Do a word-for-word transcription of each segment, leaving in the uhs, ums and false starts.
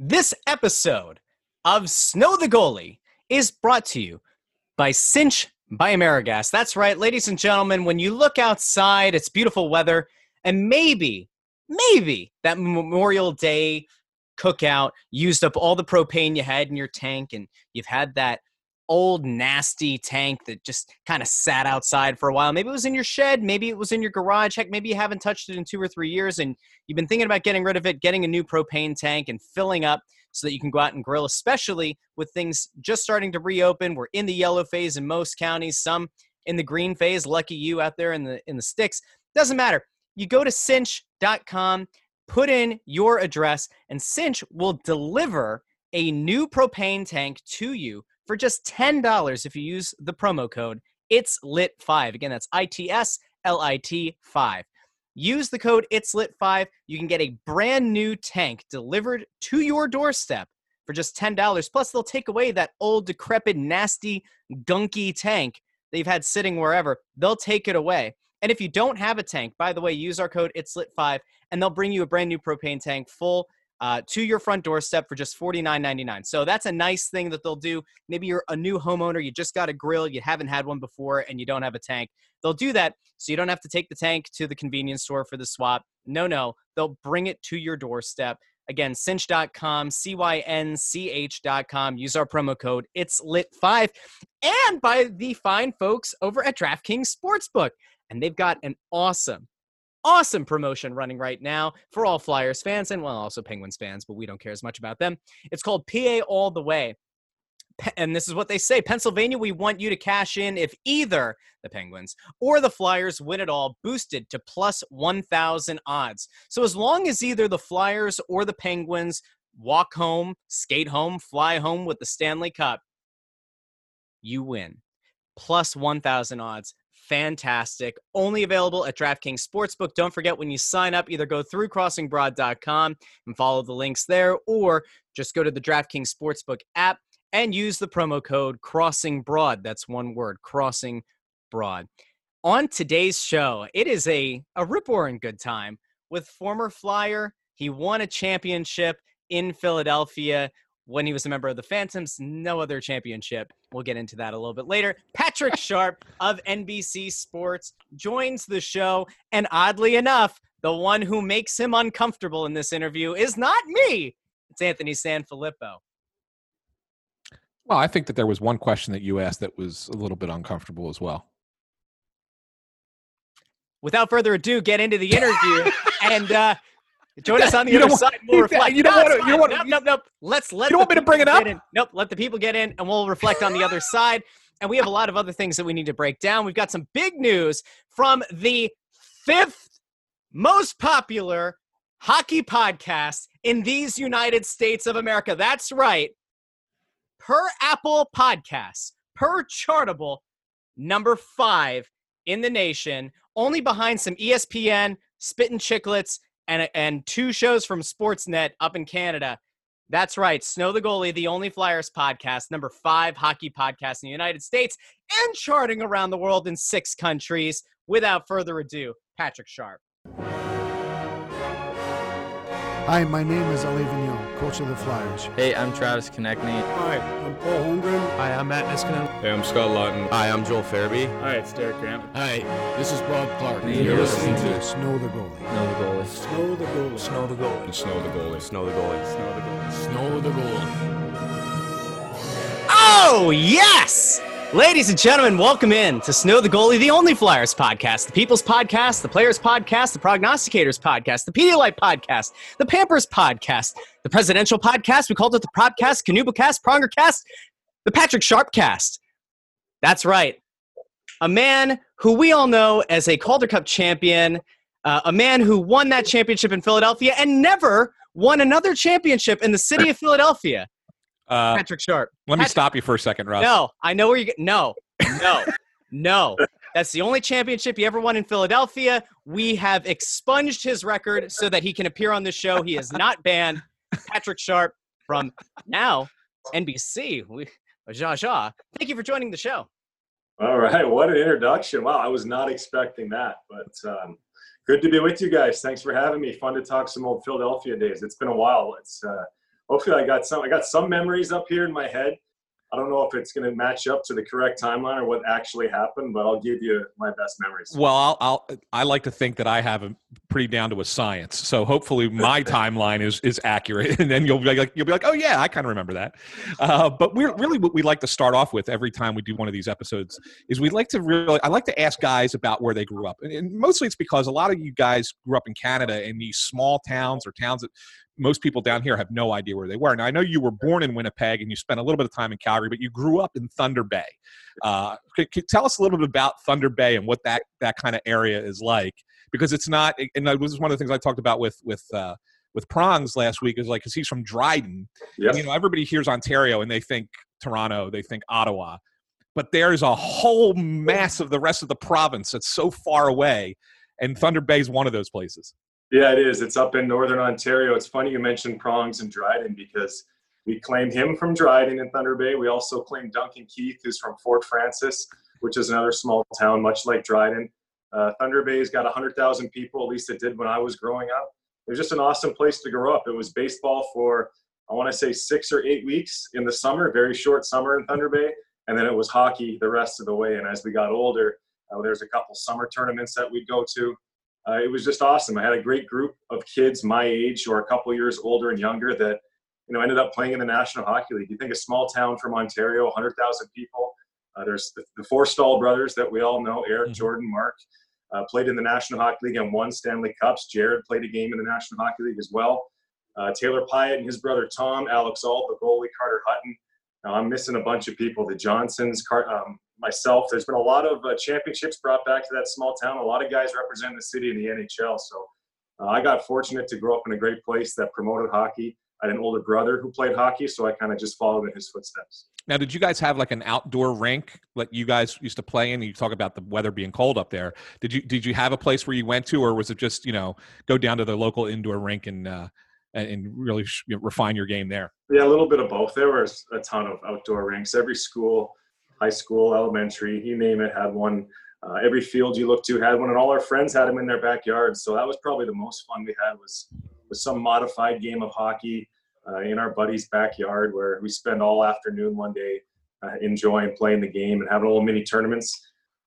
This episode of Snow the Goalie is brought to you by Cinch by AmeriGas. That's right, ladies and gentlemen, when you look outside, it's beautiful weather, and maybe, maybe that Memorial Day cookout used up all the propane you had in your tank, and you've had that old nasty tank that just kind of sat outside for a while. Maybe it was in your shed. Maybe it was in your garage. Heck, maybe you haven't touched it in two or three years and you've been thinking about getting rid of it, getting a new propane tank and filling up so that you can go out and grill, especially with things just starting to reopen. We're in the yellow phase in most counties, some in the green phase. Lucky you out there in the in the sticks. Doesn't matter. You go to cinch dot com, put in your address, and Cinch will deliver a new propane tank to you for just ten dollars if you use the promo code It's Lit five. Again, that's I T S L I T five. Use the code It's Lit five. You can get a brand new tank delivered to your doorstep for just ten dollars. Plus, they'll take away that old, decrepit, nasty, gunky tank that you've had sitting wherever. They'll take it away. And if you don't have a tank, by the way, use our code It's Lit five, and they'll bring you a brand new propane tank full Uh, to your front doorstep for just forty-nine ninety-nine. So that's a nice thing that they'll do. Maybe you're a new homeowner, you just got a grill, you haven't had one before, and you don't have a tank. They'll do that so you don't have to take the tank to the convenience store for the swap. No, no, they'll bring it to your doorstep. Again, cinch dot com, C Y N C H dot com. Use our promo code It's Lit five. And by the fine folks over at DraftKings Sportsbook. And they've got an awesome Awesome promotion running right now for all Flyers fans and, well, also Penguins fans, but we don't care as much about them. It's called P A All the Way. And this is what they say. Pennsylvania, we want you to cash in if either the Penguins or the Flyers win it all, boosted to plus one thousand odds. So as long as either the Flyers or the Penguins walk home, skate home, fly home with the Stanley Cup, you win. Plus one thousand odds. Fantastic. Only available at DraftKings Sportsbook. Don't forget, when you sign up, either go through crossing broad dot com and follow the links there, or just go to the DraftKings Sportsbook app and use the promo code Crossing Broad. That's one word, Crossing Broad. On today's show, it is a, a rip-roaring good time with former Flyer. He won a championship in Philadelphia when he was a member of the Phantoms, no other championship. We'll get into that a little bit later. Patrick Sharp of N B C Sports joins the show, and oddly enough, the one who makes him uncomfortable in this interview is not me. It's Anthony Sanfilippo. Well, I think that there was one question that you asked that was a little bit uncomfortable as well. Without further ado, get into the interview, and uh, join us on the other side. We'll reflect. You don't want to. You don't want to. Nope, nope. Let's let. You don't want me to bring it up? Nope. Let the people get in, and we'll reflect on the other side. And we have a lot of other things that we need to break down. We've got some big news from the fifth most popular hockey podcast in these United States of America. That's right. Per Apple Podcasts, per Chartable, number five in the nation, only behind some E S P N, Spittin' Chicklets, And, and two shows from Sportsnet up in Canada. That's right. Snow the Goalie, the only Flyers podcast, number five hockey podcast in the United States, and charting around the world in six countries. Without further ado, Patrick Sharp. Hi, my name is Ali Vigneault, coach of the Flyers. Hey, I'm Travis Konecny. Hi, I'm Paul Holmgren. Hi, I'm Matt Niskanen. Hey, I'm Scott Lawton. Hi, I'm Joel Farabee. Hi, it's Derek Graham. Hi, this is Bob Clark. You're, You're listening, listening to Snow the Goalie. Snow the Goalie. Snow the Goalie. Snow the Goalie. Snow the Goalie. Snow the Goalie. Snow the Goalie. Oh, yes! Ladies and gentlemen, welcome in to Snow the Goalie, the only Flyers podcast, the People's Podcast, the Players Podcast, the Prognosticators Podcast, the Pedialyte Podcast, the Pampers Podcast, the Presidential Podcast. We called it the Propcast, Canubacast, Prongercast, the Patrick Sharpcast. That's right. A man who we all know as a Calder Cup champion, uh, a man who won that championship in Philadelphia and never won another championship in the city of Philadelphia. Uh, Patrick Sharp. Let Patrick. me stop you for a second, Russ. No, I know where you get. No, no, no. That's the only championship you ever won in Philadelphia. We have expunged his record so that he can appear on this show. He is not banned. Patrick Sharp from now N B C. We, ja, ja. Thank you for joining the show. All right. What an introduction. Wow. I was not expecting that, but um, good to be with you guys. Thanks for having me. Fun to talk some old Philadelphia days. It's been a while. It's, uh, hopefully I got some, I got some memories up here in my head. I don't know if it's going to match up to the correct timeline or what actually happened, but I'll give you my best memories. Well, I'll, I'll I like to think that I have them pretty down to a science, so hopefully my timeline is is accurate, and then you'll be like, you'll be like, oh yeah, I kind of remember that. Uh, but we're really what we like to start off with every time we do one of these episodes is we like to really I like to ask guys about where they grew up, and, and mostly it's because a lot of you guys grew up in Canada in these small towns or towns that most people down here have no idea where they were. Now, I know you were born in Winnipeg and you spent a little bit of time in Calgary, but you grew up in Thunder Bay. Uh, could, could tell us a little bit about Thunder Bay and what that, that kind of area is like, because it's not, and this is one of the things I talked about with, with, uh, with Prongs last week is like, cause he's from Dryden. Yes. And, you know, everybody hears Ontario and they think Toronto, they think Ottawa, but there's a whole mass of the rest of the province that's so far away. And Thunder Bay is one of those places. Yeah, it is. It's up in Northern Ontario. It's funny you mentioned Prongs and Dryden because we claim him from Dryden in Thunder Bay. We also claim Duncan Keith, who's from Fort Francis, which is another small town, much like Dryden. Uh, Thunder Bay has got one hundred thousand people, at least it did when I was growing up. It was just an awesome place to grow up. It was baseball for, I want to say, six or eight weeks in the summer, very short summer in Thunder Bay. And then it was hockey the rest of the way. And as we got older, uh, there's a couple summer tournaments that we'd go to. Uh, it was just awesome. I had a great group of kids my age or a couple years older and younger that, you know, ended up playing in the National Hockey League. You think a small town from Ontario, one hundred thousand people. Uh, there's the, the four Stahl brothers that we all know, Eric, Jordan, Mark, uh, played in the National Hockey League and won Stanley Cups. Jared played a game in the National Hockey League as well. Uh, Taylor Pyatt and his brother Tom, Alex Ault, the goalie, Carter Hutton. Now, I'm missing a bunch of people, the Johnsons, Car- um, myself. There's been a lot of uh, championships brought back to that small town. A lot of guys represent the city in the N H L. So uh, I got fortunate to grow up in a great place that promoted hockey. I had an older brother who played hockey, so I kind of just followed in his footsteps. Now, did you guys have like an outdoor rink like you guys used to play in? You talk about the weather being cold up there. Did you did you have a place where you went to, or was it just, you know, go down to the local indoor rink and uh, and really you know, refine your game there? Yeah, a little bit of both. There was a ton of outdoor rinks. Every school, high school, elementary, you name it, had one. Uh, every field you looked to had one, and all our friends had them in their backyards. So that was probably the most fun we had was was some modified game of hockey uh, in our buddy's backyard where we spend all afternoon one day uh, enjoying playing the game and having little mini tournaments.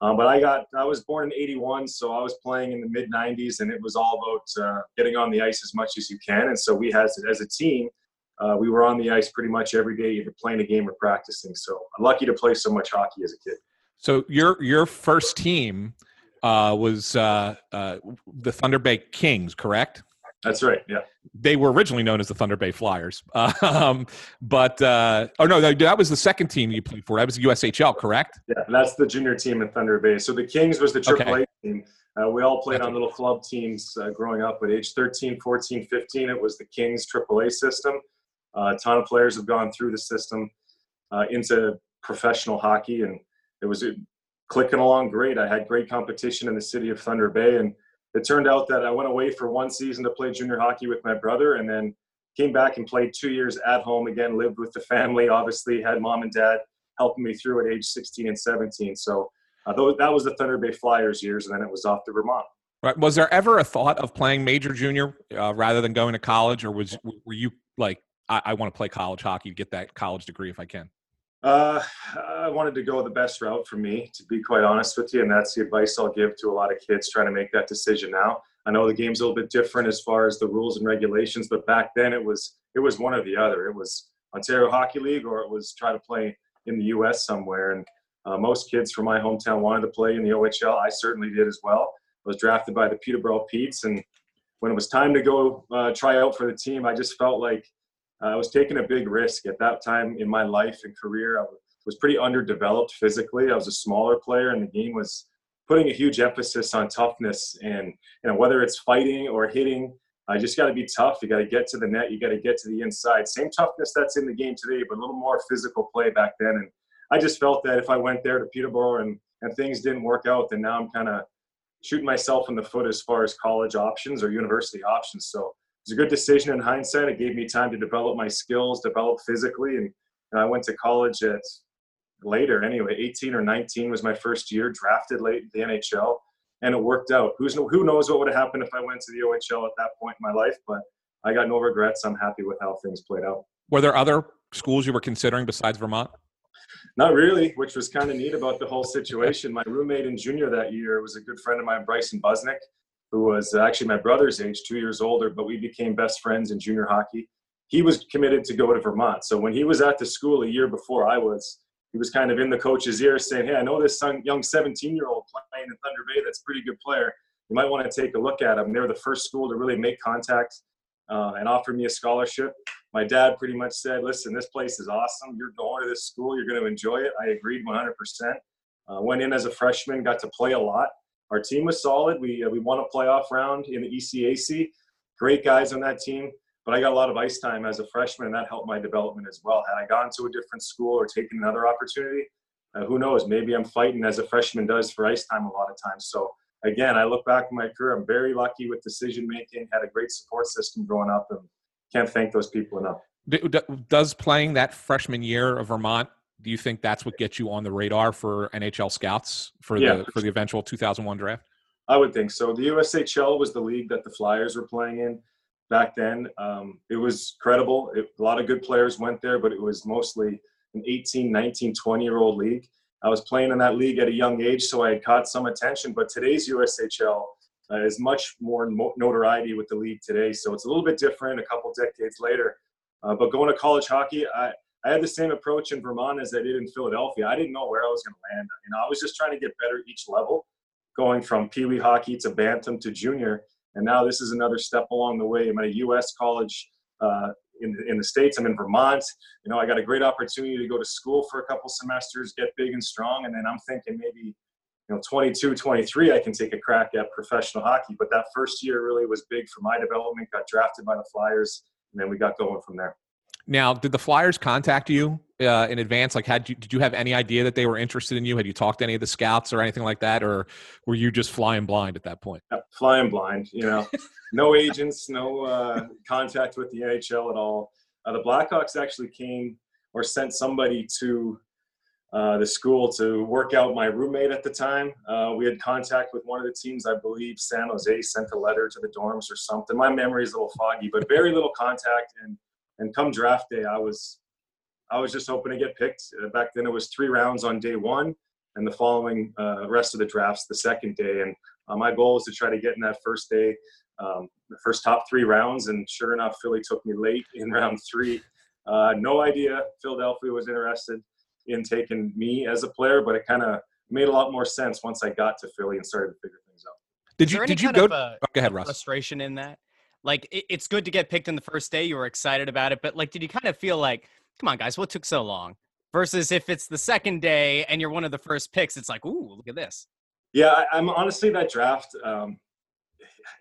Uh, but I got I was born in eighty-one, so I was playing in the mid nineties, and it was all about uh, getting on the ice as much as you can. And so we had, as a team, Uh, we were on the ice pretty much every day, either playing a game or practicing. So I'm lucky to play so much hockey as a kid. So your your first team uh, was uh, uh, the Thunder Bay Kings, correct? That's right, yeah. They were originally known as the Thunder Bay Flyers. Um, but, uh, oh, no, that was the second team you played for. That was the U S H L, correct? Yeah, that's the junior team in Thunder Bay. So the Kings was the Triple A okay. team. Uh, we all played on little club teams uh, growing up. At age thirteen, fourteen, fifteen, it was the Kings Triple A system. Uh, a ton of players have gone through the system uh, into professional hockey, and it was clicking along great. I had great competition in the city of Thunder Bay, and it turned out that I went away for one season to play junior hockey with my brother and then came back and played two years at home again, lived with the family, obviously had mom and dad helping me through at age sixteen and seventeen. So uh, that was the Thunder Bay Flyers years, and then it was off to Vermont. Right. Was there ever a thought of playing major junior uh, rather than going to college, or was were you like – I want to play college hockey to get that college degree if I can? Uh, I wanted to go the best route for me, to be quite honest with you, and that's the advice I'll give to a lot of kids trying to make that decision now. I know the game's a little bit different as far as the rules and regulations, but back then it was it was one or the other. It was Ontario Hockey League or it was try to play in the U S somewhere. And uh, most kids from my hometown wanted to play in the O H L. I certainly did as well. I was drafted by the Peterborough Petes, and when it was time to go uh, try out for the team, I just felt like I was taking a big risk at that time in my life and career. I was pretty underdeveloped physically. I was a smaller player, and the game was putting a huge emphasis on toughness. And you know, whether it's fighting or hitting, I just got to be tough. You got to get to the net. You got to get to the inside. Same toughness that's in the game today, but a little more physical play back then. And I just felt that if I went there to Peterborough and, and things didn't work out, then now I'm kind of shooting myself in the foot as far as college options or university options. So it was a good decision in hindsight. It gave me time to develop my skills, develop physically. And, and I went to college at later anyway. eighteen or nineteen was my first year, drafted late in the N H L. And it worked out. Who's, who knows what would have happened if I went to the O H L at that point in my life. But I got no regrets. I'm happy with how things played out. Were there other schools you were considering besides Vermont? Not really, which was kind of neat about the whole situation. My roommate in junior that year was a good friend of mine, Bryson Busnick, who was actually my brother's age, two years older, but we became best friends in junior hockey. He was committed to go to Vermont. So when he was at the school a year before I was, he was kind of in the coach's ear saying, hey, I know this young seventeen-year-old playing in Thunder Bay that's a pretty good player. You might want to take a look at him. They were the first school to really make contact uh, and offer me a scholarship. My dad pretty much said, listen, this place is awesome. You're going to this school. You're going to enjoy it. I agreed one hundred percent. Uh, went in as a freshman, got to play a lot. Our team was solid. We uh, we won a playoff round in the E C A C. Great guys on that team. But I got a lot of ice time as a freshman, and that helped my development as well. Had I gone to a different school or taken another opportunity, uh, who knows? Maybe I'm fighting, as a freshman does, for ice time a lot of times. So, again, I look back at my career. I'm very lucky with decision-making, had a great support system growing up, and can't thank those people enough. Does playing that freshman year of Vermont, do you think that's what gets you on the radar for N H L scouts for yeah, the for the eventual two thousand one draft? I would think so. The U S H L was the league that the Flyers were playing in back then. Um, it was credible. It, a lot of good players went there, but it was mostly an eighteen, nineteen, twenty-year-old league. I was playing in that league at a young age, so I had caught some attention. But today's U S H L uh, is much more notoriety with the league today, so it's a little bit different a couple decades later. Uh, but going to college hockey, I – I had the same approach in Vermont as I did in Philadelphia. I didn't know where I was going to land. You know, I was just trying to get better each level, going from Pee Wee hockey to Bantam to junior. And now this is another step along the way. I'm at a U S college uh, in, in the States. I'm in Vermont. You know, I got a great opportunity to go to school for a couple semesters, get big and strong. And then I'm thinking maybe, you know, twenty-two, twenty-three, I can take a crack at professional hockey. But that first year really was big for my development, got drafted by the Flyers, and then we got going from there. Now, did the Flyers contact you uh, in advance? Like, had you, did you have any idea that they were interested in you? Had you talked to any of the scouts or anything like that? Or were you just flying blind at that point? Yeah, flying blind, you know. No agents, no uh, contact with the N H L at all. Uh, the Blackhawks actually came or sent somebody to uh, the school to work out my roommate at the time. Uh, we had contact with one of the teams, I believe San Jose sent a letter to the dorms or something. My memory is a little foggy, but very little contact. And And come draft day, I was I was just hoping to get picked. Back then, it was three rounds on day one, and the following uh, rest of the drafts the second day. And uh, my goal was to try to get in that first day, um, the first top three rounds. And sure enough, Philly took me late in round three. Uh, no idea Philadelphia was interested in taking me as a player, but it kind of made a lot more sense once I got to Philly and started to figure things out. Did you did you go? Go ahead, Russ. Frustration in that. Like, it's good to get picked on the first day. You were excited about it. But, like, did you kind of feel like, come on, guys, what took so long? Versus if it's the second day and you're one of the first picks, it's like, ooh, look at this. Yeah, I'm honestly, that draft, um,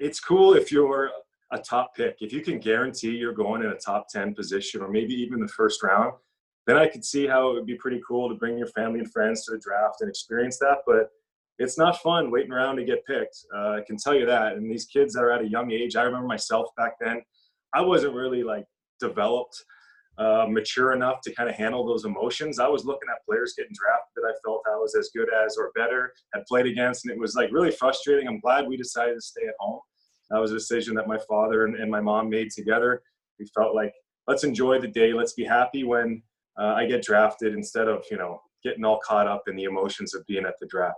it's cool if you're a top pick. If you can guarantee you're going in a top ten position or maybe even the first round, then I could see how it would be pretty cool to bring your family and friends to the draft and experience that. But it's not fun waiting around to get picked. Uh, I can tell you that. And these kids that are at a young age, I remember myself back then, I wasn't really like developed, uh, mature enough to kind of handle those emotions. I was looking at players getting drafted that I felt I was as good as or better, had played against. And it was like really frustrating. I'm glad we decided to stay at home. That was a decision that my father and, and my mom made together. We felt like, let's enjoy the day. Let's be happy when uh, I get drafted instead of, you know, getting all caught up in the emotions of being at the draft.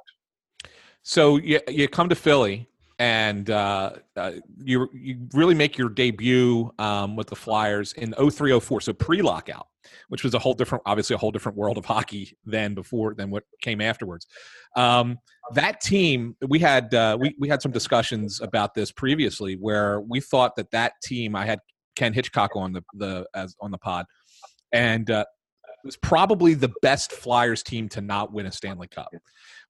So you, you come to Philly, and uh, uh, you you really make your debut um, with the Flyers in oh three oh four, so pre-lockout, which was a whole different, obviously a whole different world of hockey than before than what came afterwards. Um, that team, we had uh, we we had some discussions about this previously, where we thought that that team. I had Ken Hitchcock on the the as on the pod, and uh, it was probably the best Flyers team to not win a Stanley Cup.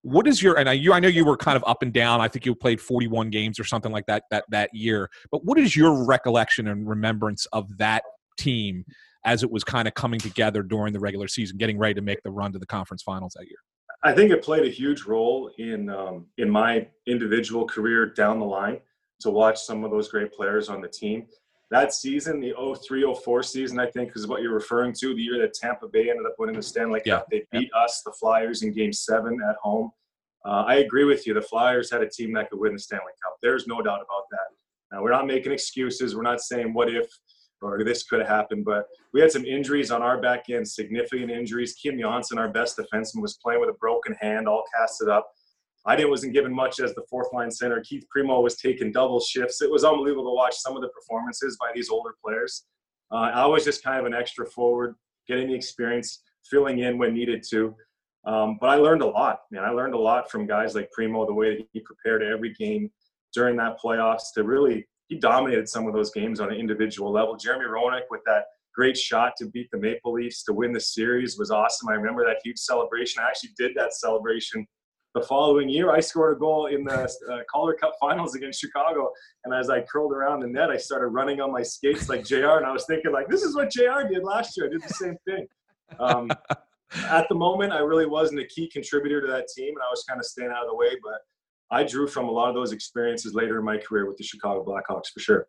What is your, and I, you, I know you were kind of up and down. I think you played forty-one games or something like that, that that year. But what is your recollection and remembrance of that team as it was kind of coming together during the regular season, getting ready to make the run to the conference finals that year? I think it played a huge role in um, in my individual career down the line to watch some of those great players on the team. That season, the oh three oh four season, I think, is what you're referring to, the year that Tampa Bay ended up winning the Stanley Cup. Yeah. They beat us, the Flyers, in Game seven at home. Uh, I agree with you. The Flyers had a team that could win the Stanley Cup. There's no doubt about that. Now, we're not making excuses. We're not saying what if. or this could have happened. But we had some injuries on our back end, significant injuries. Kim Johnson, our best defenseman, was playing with a broken hand, all casted up. I didn't wasn't given much as the fourth line center. Keith Primo was taking double shifts. It was unbelievable to watch some of the performances by these older players. Uh, I was just kind of an extra forward, getting the experience, filling in when needed to. Um, but I learned a lot, man. I learned a lot from guys like Primo, the way that he prepared every game during that playoffs to really, he dominated some of those games on an individual level. Jeremy Roenick with that great shot to beat the Maple Leafs to win the series was awesome. I remember that huge celebration. I actually did that celebration the following year. I scored a goal in the uh, Calder Cup Finals against Chicago, and as I curled around the net, I started running on my skates like J R, and I was thinking, like, this is what J R did last year. I did the same thing. Um, at the moment, I really wasn't a key contributor to that team, and I was kind of staying out of the way, but I drew from a lot of those experiences later in my career with the Chicago Blackhawks for sure.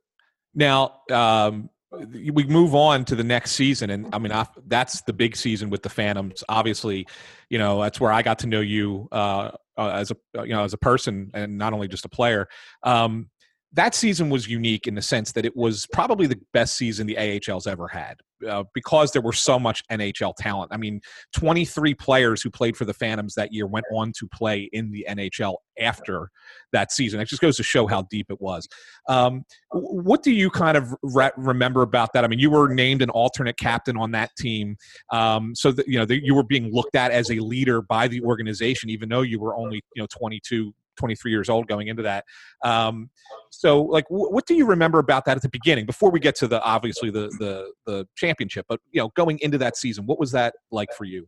Now, um, we move on to the next season. And I mean, I, that's the big season with the Phantoms. Obviously, you know, that's where I got to know you uh, as a, you know, as a person and not only just a player. Um, that season was unique in the sense that it was probably the best season the A H L's ever had uh, because there were so much N H L talent. I mean, twenty-three players who played for the Phantoms that year went on to play in the N H L after that season. It just goes to show how deep it was. Um, what do you kind of re- remember about that? I mean, you were named an alternate captain on that team. Um, so that, you know, that you were being looked at as a leader by the organization, even though you were only, you know, twenty-two, twenty-three years old going into that. Um, so like, w- what do you remember about that at the beginning before we get to the, obviously the, the, the championship, but you know, going into that season, what was that like for you?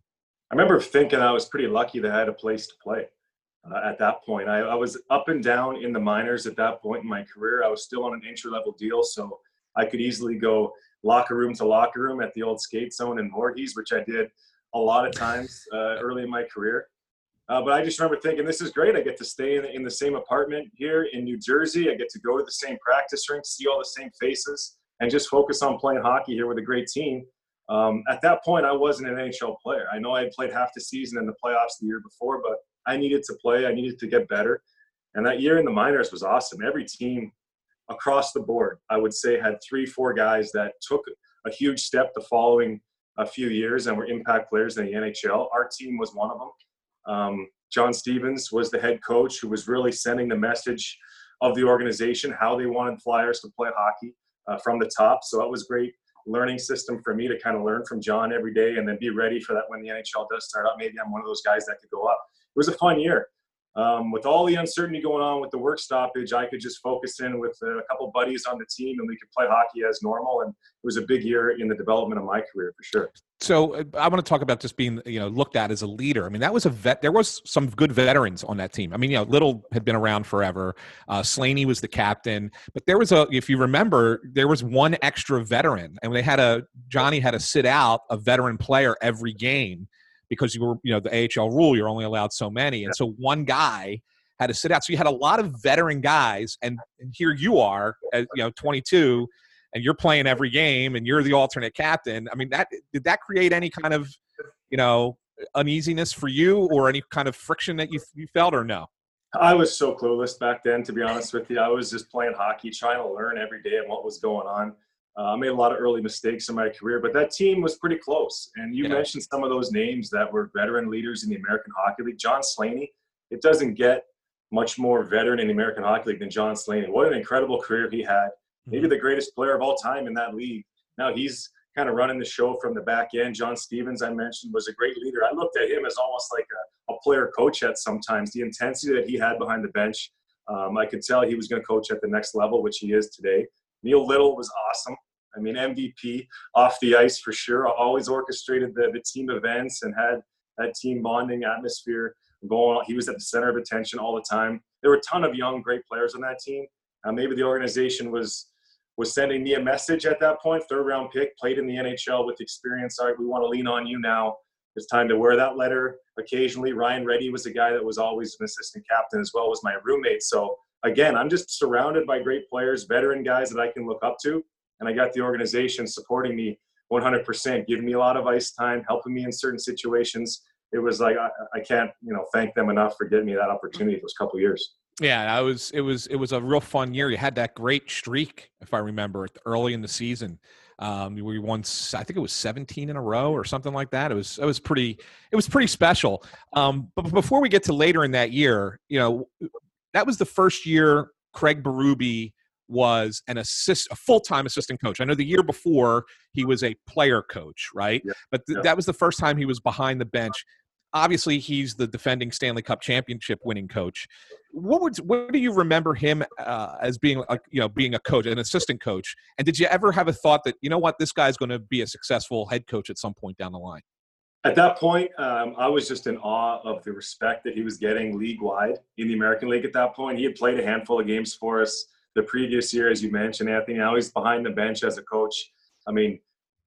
I remember thinking I was pretty lucky that I had a place to play uh, at that point. I, I was up and down in the minors at that point in my career. I was still on an entry level deal. So I could easily go locker room to locker room at the old skate zone in Voorhees, which I did a lot of times uh, early in my career. Uh, but I just remember thinking, this is great. I get to stay in the, in the same apartment here in New Jersey. I get to go to the same practice rink, see all the same faces, and just focus on playing hockey here with a great team. Um, at that point, I wasn't an N H L player. I know I had played half the season in the playoffs the year before, but I needed to play. I needed to get better. And that year in the minors was awesome. Every team across the board, I would say, had three, four guys that took a huge step the following a few years and were impact players in the N H L. Our team was one of them. Um, John Stevens was the head coach who was really sending the message of the organization, how they wanted Flyers to play hockey uh, from the top. So that was a great learning system for me to kind of learn from John every day and then be ready for that when the N H L does start up. Maybe I'm one of those guys that could go up. It was a fun year. Um, with all the uncertainty going on with the work stoppage, I could just focus in with a couple buddies on the team and we could play hockey as normal. And it was a big year in the development of my career for sure. So I want to talk about just being, you know, looked at as a leader. I mean, that was a vet. There was some good veterans on that team. I mean, you know, Little had been around forever. Uh, Slaney was the captain, but there was a, if you remember, there was one extra veteran, and they had a Johnny had to sit out a veteran player every game because you were, you know, the A H L rule, you're only allowed so many, and yeah. So one guy had to sit out. So you had a lot of veteran guys, and, and here you are, at, you know, twenty-two. And you're playing every game, and you're the alternate captain. I mean, that did that create any kind of, you know, uneasiness for you, or any kind of friction that you you felt, or no? I was so clueless back then, to be honest with you. I was just playing hockey, trying to learn every day and what was going on. Uh, I made a lot of early mistakes in my career, but that team was pretty close. And you yeah. mentioned some of those names that were veteran leaders in the American Hockey League. John Slaney. It doesn't get much more veteran in the American Hockey League than John Slaney. What an incredible career he had. Maybe the greatest player of all time in that league. Now he's kind of running the show from the back end. John Stevens, I mentioned, was a great leader. I looked at him as almost like a, a player coach at sometimes. The intensity that he had behind the bench, um, I could tell he was going to coach at the next level, which he is today. Neil Little was awesome. I mean, M V P off the ice for sure. Always orchestrated the, the team events and had that team bonding atmosphere going on. He was at the center of attention all the time. There were a ton of young, great players on that team. Uh, maybe the organization was – was sending me a message at that point, third round pick, played in the N H L with experience. All right, we want to lean on you now. It's time to wear that letter occasionally. Ryan Reddy was a guy that was always an assistant captain as well as my roommate. So again, I'm just surrounded by great players, veteran guys that I can look up to. And I got the organization supporting me one hundred percent, giving me a lot of ice time, helping me in certain situations. It was like, I, I can't, you know, thank them enough for giving me that opportunity those couple of years. Yeah, I was. It was. It was a real fun year. You had that great streak, if I remember, early in the season, Um, we won, I think it was seventeen in a row or something like that. It was, it was pretty, it was pretty special. Um, but before we get to later in that year, you know, that was the first year Craig Berube was an assist, a full-time assistant coach. I know the year before he was a player coach, right? Yeah. But th- yeah. that was the first time he was behind the bench. Obviously, he's the defending Stanley Cup championship winning coach. What would, what do you remember him uh, as being, a, you know, being a coach, an assistant coach? And did you ever have a thought that, you know what, this guy's going to be a successful head coach at some point down the line? At that point, um, I was just in awe of the respect that he was getting league-wide in the American League at that point. He had played a handful of games for us the previous year, as you mentioned, Anthony. Now he's behind the bench as a coach. I mean,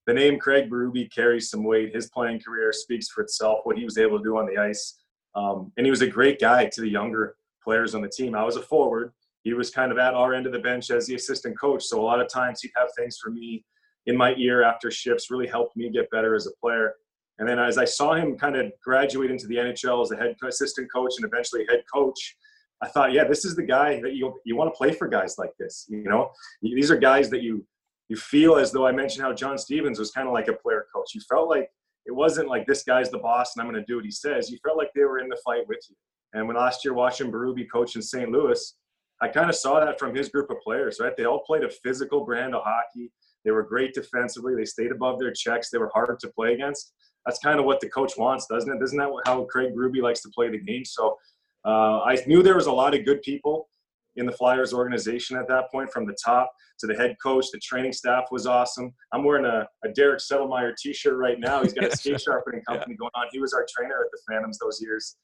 the name Craig Berube carries some weight. His playing career speaks for itself, what he was able to do on the ice. Um, and he was a great guy to the younger players on the team. I was a forward. He was kind of at our end of the bench as the assistant coach. So a lot of times he'd have things for me in my ear after shifts, really helped me get better as a player. And then as I saw him kind of graduate into the N H L as a head assistant coach and eventually head coach, I thought, yeah, this is the guy that you you want to play for, guys like this. You know, these are guys that you – You feel as though, I mentioned how John Stevens was kind of like a player coach. You felt like it wasn't like this guy's the boss and I'm going to do what he says. You felt like they were in the fight with you. And when last year watching Berube coach in Saint Louis, I kind of saw that from his group of players, right? They all played a physical brand of hockey. They were great defensively. They stayed above their checks. They were hard to play against. That's kind of what the coach wants, doesn't it? Isn't that how Craig Berube likes to play the game? So uh, I knew there was a lot of good people in the Flyers organization at that point, from the top to the head coach. The training staff was awesome. I'm wearing a, a Derek Settlemyer t-shirt right now. He's got a skate sharpening company yeah. going on. He was our trainer at the Phantoms those years.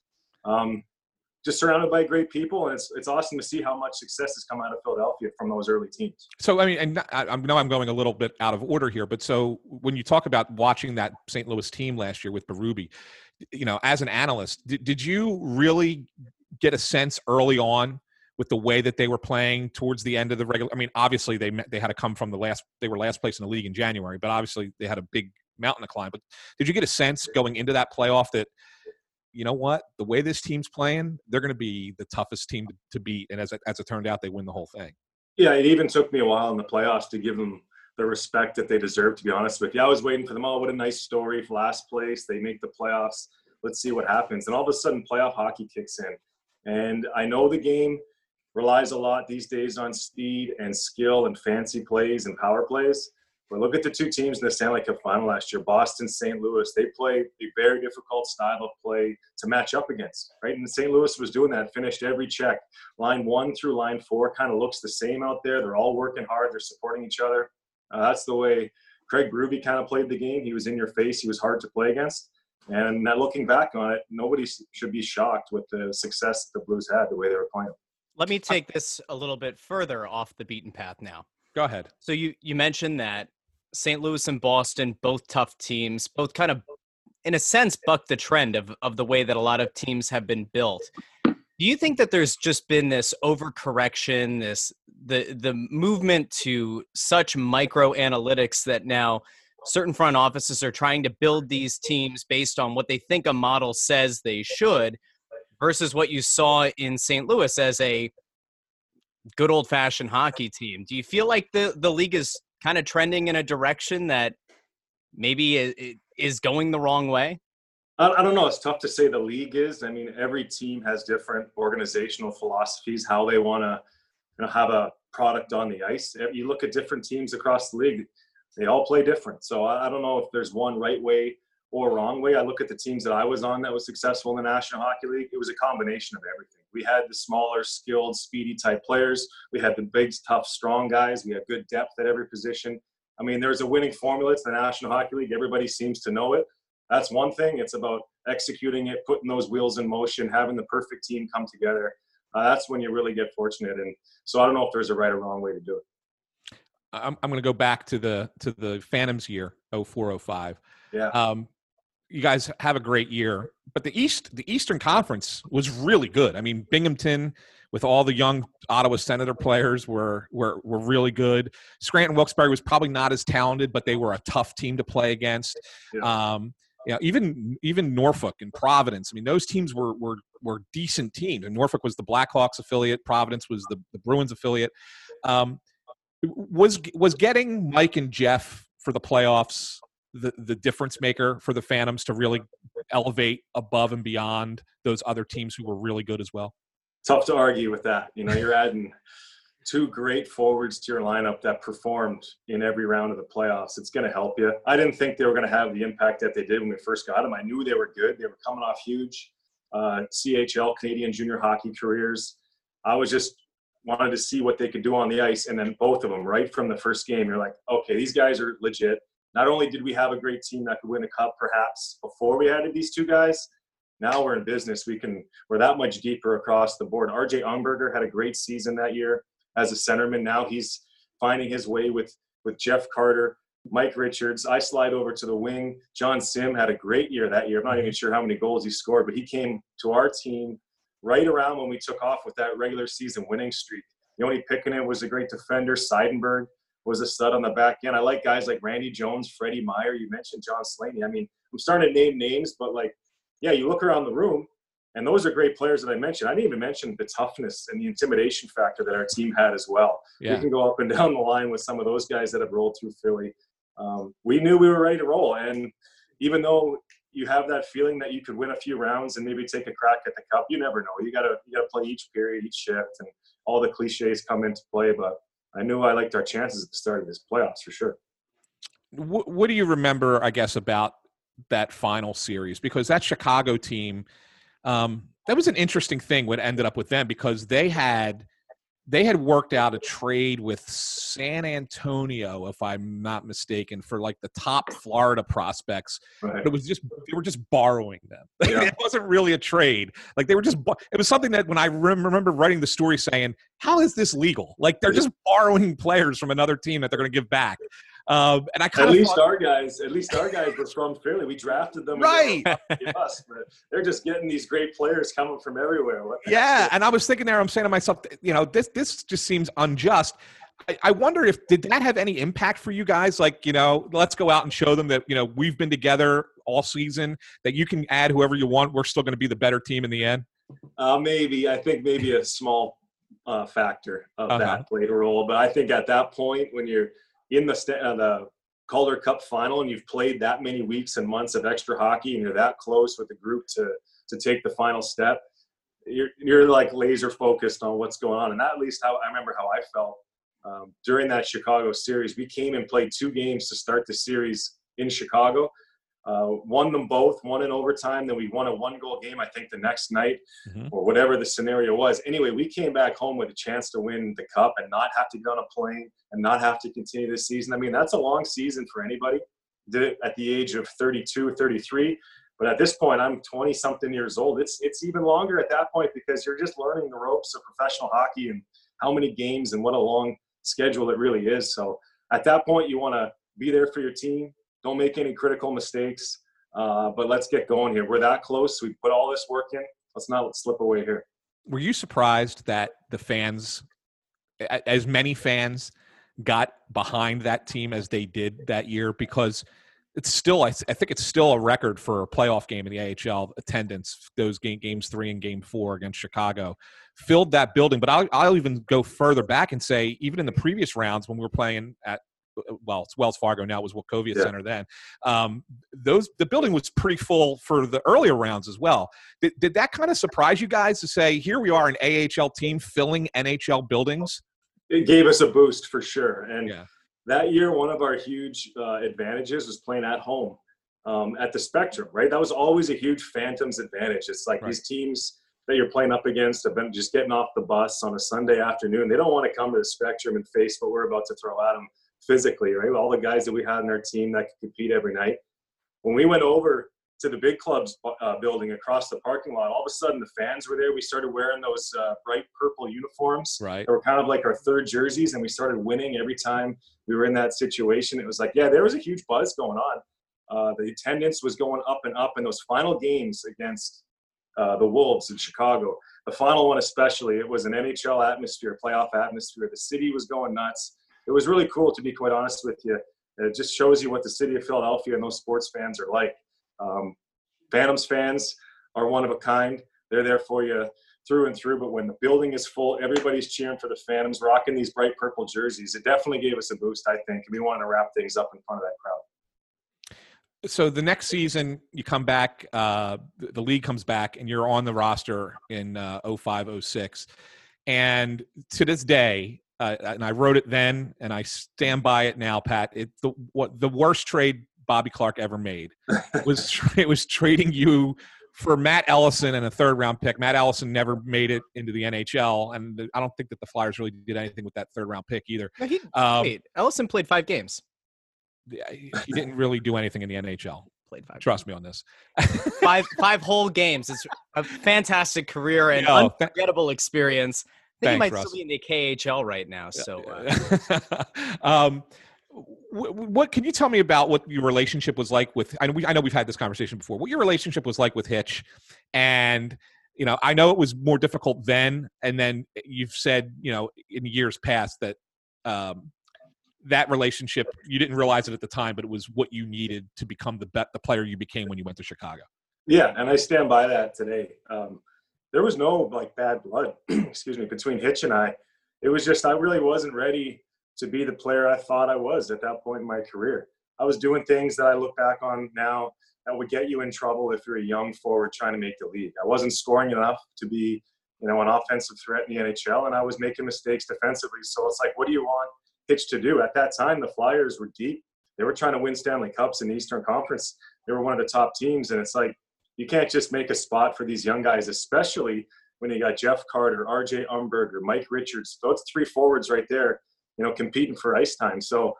Um, just surrounded by great people, and it's it's awesome to see how much success has come out of Philadelphia from those early teams. So, I mean, and I, I know I'm going a little bit out of order here, but so when you talk about watching that Saint Louis team last year with Berube, you know, as an analyst, did, did you really get a sense early on with the way that they were playing towards the end of the regular? I mean, obviously they they had to come from the last, they were last place in the league in January, but obviously they had a big mountain to climb. But did you get a sense going into that playoff that, you know what, the way this team's playing, they're going to be the toughest team to beat? And as it, as it turned out, they win the whole thing. Yeah, it even took me a while in the playoffs to give them the respect that they deserve, to be honest with you. I was waiting for them, oh, what a nice story, for last place, they make the playoffs, let's see what happens. And all of a sudden, playoff hockey kicks in. And I know the game relies a lot these days on speed and skill and fancy plays and power plays. But look at the two teams in the Stanley Cup final last year, Boston, Saint Louis. They played a very difficult style of play to match up against, right? And Saint Louis was doing that, finished every check. Line one through line four kind of looks the same out there. They're all working hard. They're supporting each other. Uh, that's the way Craig Berube kind of played the game. He was in your face. He was hard to play against. And now looking back on it, nobody should be shocked with the success that the Blues had, the way they were playing. Let me take this a little bit further off the beaten path now. Go ahead. So you, you mentioned that Saint Louis and Boston, both tough teams, both kind of, in a sense, bucked the trend of, of the way that a lot of teams have been built. Do you think that there's just been this overcorrection, this the the movement to such micro analytics that now certain front offices are trying to build these teams based on what they think a model says they should, versus what you saw in Saint Louis as a good old-fashioned hockey team? Do you feel like the, the league is kind of trending in a direction that maybe it is going the wrong way? I don't know. It's tough to say the league is. I mean, every team has different organizational philosophies, how they want to, you know, have a product on the ice. You look at different teams across the league, they all play different. So I don't know if there's one right way or wrong way. I look at the teams that I was on that was successful in the National Hockey League. It was a combination of everything. We had the smaller, skilled, speedy type players. We had the big, tough, strong guys. We had good depth at every position. I mean, there's a winning formula. It's the National Hockey League. Everybody seems to know it. That's one thing. It's about executing it, putting those wheels in motion, having the perfect team come together. Uh, that's when you really get fortunate. And so I don't know if there's a right or wrong way to do it. I'm, I'm going to go back to the to the Phantoms year, oh four oh five. Yeah. Um, You guys have a great year, but the East, the Eastern Conference was really good. I mean, Binghamton with all the young Ottawa Senator players were were were really good. Scranton Wilkes-Barre was probably not as talented, but they were a tough team to play against. Yeah. Um, you know, even even Norfolk and Providence. I mean, those teams were were were decent teams. And Norfolk was the Blackhawks affiliate. Providence was the, the Bruins affiliate. Um, was was getting Mike and Jeff for the playoffs, the, the difference maker for the Phantoms to really elevate above and beyond those other teams who were really good as well? Tough to argue with that. You know, you're adding two great forwards to your lineup that performed in every round of the playoffs. It's going to help you. I didn't think they were going to have the impact that they did when we first got them. I knew they were good. They were coming off huge uh, C H L, Canadian junior hockey careers. I was just wanted to see what they could do on the ice. And then both of them, right from the first game, you're like, okay, these guys are legit. Not only did we have a great team that could win a cup perhaps before we added these two guys, now we're in business. We can, we're that much deeper across the board. R J. Umberger had a great season that year as a centerman. Now he's finding his way with, with Jeff Carter, Mike Richards. I slide over to the wing. John Sim had a great year that year. I'm not even sure how many goals he scored, but he came to our team right around when we took off with that regular season winning streak. Yoni Pikkinen was a great defender. Seidenberg was a stud on the back end. I like guys like Randy Jones, Freddie Meyer. You mentioned John Slaney. I mean, I'm starting to name names, but like, yeah, you look around the room, and those are great players that I mentioned. I didn't even mention the toughness and the intimidation factor that our team had as well. Yeah. We can go up and down the line with some of those guys that have rolled through Philly. Um, we knew we were ready to roll. And even though you have that feeling that you could win a few rounds and maybe take a crack at the cup, you never know. You got to you got to play each period, each shift, and all the cliches come into play. But I knew I liked our chances at the start of this playoffs for sure. What, what do you remember, I guess, about that final series? Because that Chicago team – Um, that was an interesting thing what ended up with them, because they had they had worked out a trade with San Antonio, if I'm not mistaken, for like the top Florida prospects. Right. But it was just they were just borrowing them. Yeah. It wasn't really a trade. Like they were just it was something that when I rem- remember writing the story saying, "How is this legal?" Like they're just borrowing players from another team that they're going to give back. Um, and I kind at of least thought, our guys, at least our guys were from Philly. We drafted them, right? They us, but they're just getting these great players coming from everywhere. Yeah, and I was thinking there, I'm saying to myself, you know, this this just seems unjust. I, I wonder if did that have any impact for you guys? Like, you know, let's go out and show them that you know we've been together all season. That you can add whoever you want. We're still going to be the better team in the end. Uh, maybe I think maybe a small uh, factor of uh-huh. that played a role, but I think at that point when you're in the, st- uh, the Calder Cup final and you've played that many weeks and months of extra hockey and you're that close with the group to to take the final step, you're, you're like laser focused on what's going on. And that at least how I remember how I felt um, during that Chicago series. We came and played two games to start the series in Chicago, uh, won them both, one in overtime. Then we won a one goal game, I think the next night mm-hmm. or whatever the scenario was. Anyway, we came back home with a chance to win the cup and not have to get on a plane and not have to continue this season. I mean, that's a long season for anybody. Did it at the age of thirty-two, thirty-three. But at this point, I'm twenty-something years old. It's it's even longer at that point because you're just learning the ropes of professional hockey and how many games and what a long schedule it really is. So at that point, you want to be there for your team. Don't make any critical mistakes. Uh, but let's get going here. We're that close. We put all this work in. Let's not slip away here. Were you surprised that the fans, as many fans, got behind that team as they did that year? Because it's still, I, th- I think it's still a record for a playoff game in the A H L attendance. Those game, games three and game four against Chicago filled that building. But I'll, I'll even go further back and say, even in the previous rounds when we were playing at, well, it's Wells Fargo now, it was Wachovia yeah. Center then. Um, those the building was pretty full for the earlier rounds as well. Did, did that kind of surprise you guys to say, here we are, an A H L team filling N H L buildings? It gave us a boost for sure. And yeah. that year, one of our huge uh, advantages was playing at home um, at the Spectrum, right? That was always a huge Phantoms advantage. It's like right. these teams that you're playing up against have been just getting off the bus on a Sunday afternoon. They don't want to come to the Spectrum and face what we're about to throw at them physically, right? All the guys that we had in our team that could compete every night. When we went over to the big club's uh, building across the parking lot, all of a sudden the fans were there. We started wearing those uh, bright purple uniforms. Right. They were kind of like our third jerseys, and we started winning every time we were in that situation. It was like, yeah, there was a huge buzz going on. Uh, the attendance was going up and up, and those final games against uh, the Wolves in Chicago, the final one especially, it was an N H L atmosphere, playoff atmosphere. The city was going nuts. It was really cool, to be quite honest with you. It just shows you what the city of Philadelphia and those sports fans are like. Um, Phantoms fans are one of a kind. They're there for you through and through. But when the building is full, everybody's cheering for the Phantoms, rocking these bright purple jerseys. It definitely gave us a boost, I think, and we wanted to wrap things up in front of that crowd. So the next season you come back, uh, the league comes back, and you're on the roster in uh, oh five oh six. And to this day, uh, and I wrote it then, and I stand by it now, Pat, it, the, what, the worst trade Bobby Clark ever made was tra- it was trading you for Matt Ellison and a third-round pick. Matt Ellison never made it into the N H L, and the, I don't think that the Flyers really did anything with that third-round pick either. No, he, um, wait, Ellison played five games. He didn't really do anything in the N H L. Played five. Trust games. Me on this. five five whole games. It's a fantastic career and Yo, unforgettable th- experience. I think he might Russ. still be in the K H L right now. Yeah. So, uh, um, what, what can you tell me about what your relationship was like with? I know, we, I know we've had this conversation before. What your relationship was like with Hitch, and you know, I know it was more difficult then, and then you've said, you know, in years past that. Um, That relationship, you didn't realize it at the time, but it was what you needed to become the be- the player you became when you went to Chicago. Yeah, and I stand by that today. Um, there was no like bad blood, excuse me, between Hitch and I. It was just I really wasn't ready to be the player I thought I was at that point in my career. I was doing things that I look back on now that would get you in trouble if you're a young forward trying to make the league. I wasn't scoring enough to be, you know, an offensive threat in the N H L, and I was making mistakes defensively. So it's like, what do you want Hitch to do? At that time, the Flyers were deep. They were trying to win Stanley Cups in the Eastern Conference. They were one of the top teams, and it's like you can't just make a spot for these young guys, especially when you got Jeff Carter, R J. Umberger, Mike Richards. Those three forwards right there, you know, competing for ice time. So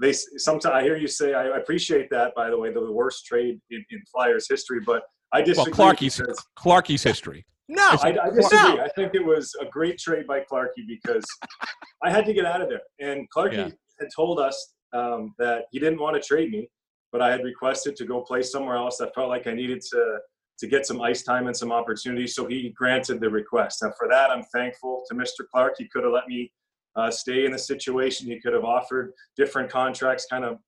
they sometimes I hear you say, I appreciate that, by the way, the worst trade in, in Flyers history, but I disagree. Well, Clarkie's, Clarkie's history. No, I, I disagree. No. I think it was a great trade by Clarkie because I had to get out of there. And Clarkie yeah. had told us um, that he didn't want to trade me, but I had requested to go play somewhere else. I felt like I needed to to get some ice time and some opportunity, so he granted the request. And for that, I'm thankful to Mister Clark. He could have let me uh, stay in the situation. He could have offered different contracts, kind of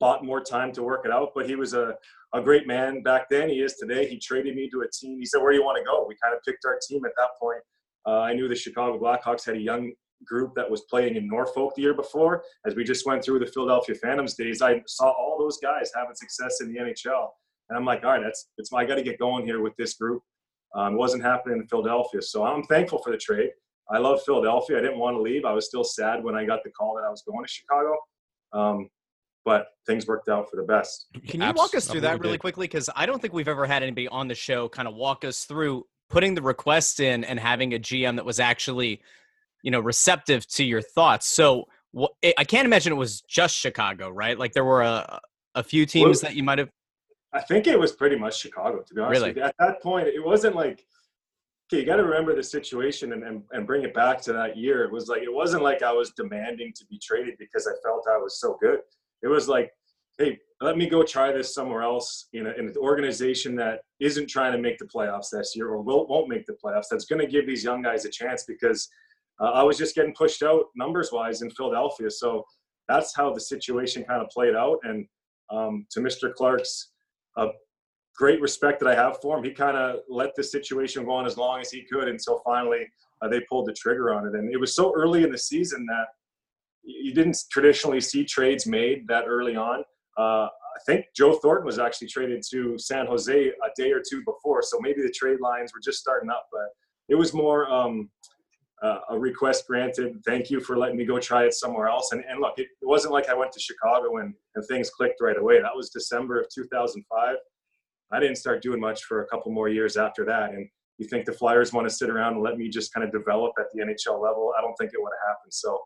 bought more time to work it out, but he was a, a great man back then. He is today. He traded me to a team. He said, where do you want to go? We kind of picked our team at that point. Uh, I knew the Chicago Blackhawks had a young group that was playing in Norfolk the year before. As we just went through the Philadelphia Phantoms days, I saw all those guys having success in the N H L. And I'm like, all right, that's it's my, I got to get going here with this group. Um, it wasn't happening in Philadelphia. So I'm thankful for the trade. I love Philadelphia. I didn't want to leave. I was still sad when I got the call that I was going to Chicago. Um, But things worked out for the best. Can you Absolutely. walk us through that really quickly? Because I don't think we've ever had anybody on the show kind of walk us through putting the request in and having a G M that was actually, you know, receptive to your thoughts. So well, it, I can't imagine it was just Chicago, right? Like there were a, a few teams well, that you might have. I think it was pretty much Chicago, to be honest really? with you. At that point, it wasn't like, okay, you got to remember the situation and, and, and bring it back to that year. It was like, it wasn't like I was demanding to be traded because I felt I was so good. It was like, hey, let me go try this somewhere else in, a, in an organization that isn't trying to make the playoffs this year or will, won't make the playoffs. That's going to give these young guys a chance because uh, I was just getting pushed out numbers-wise in Philadelphia. So that's how the situation kind of played out. And um, to Mister Clark's uh, great respect that I have for him, he kind of let the situation go on as long as he could until finally uh, they pulled the trigger on it. And it was so early in the season that you didn't traditionally see trades made that early on. Uh, I think Joe Thornton was actually traded to San Jose a day or two before, so maybe the trade lines were just starting up. But it was more um, uh, a request granted. Thank you for letting me go try it somewhere else. And, and look, it, it wasn't like I went to Chicago and, and things clicked right away. That was December of two thousand five. I didn't start doing much for a couple more years after that. And you think the Flyers want to sit around and let me just kind of develop at the N H L level? I don't think it would have happened. So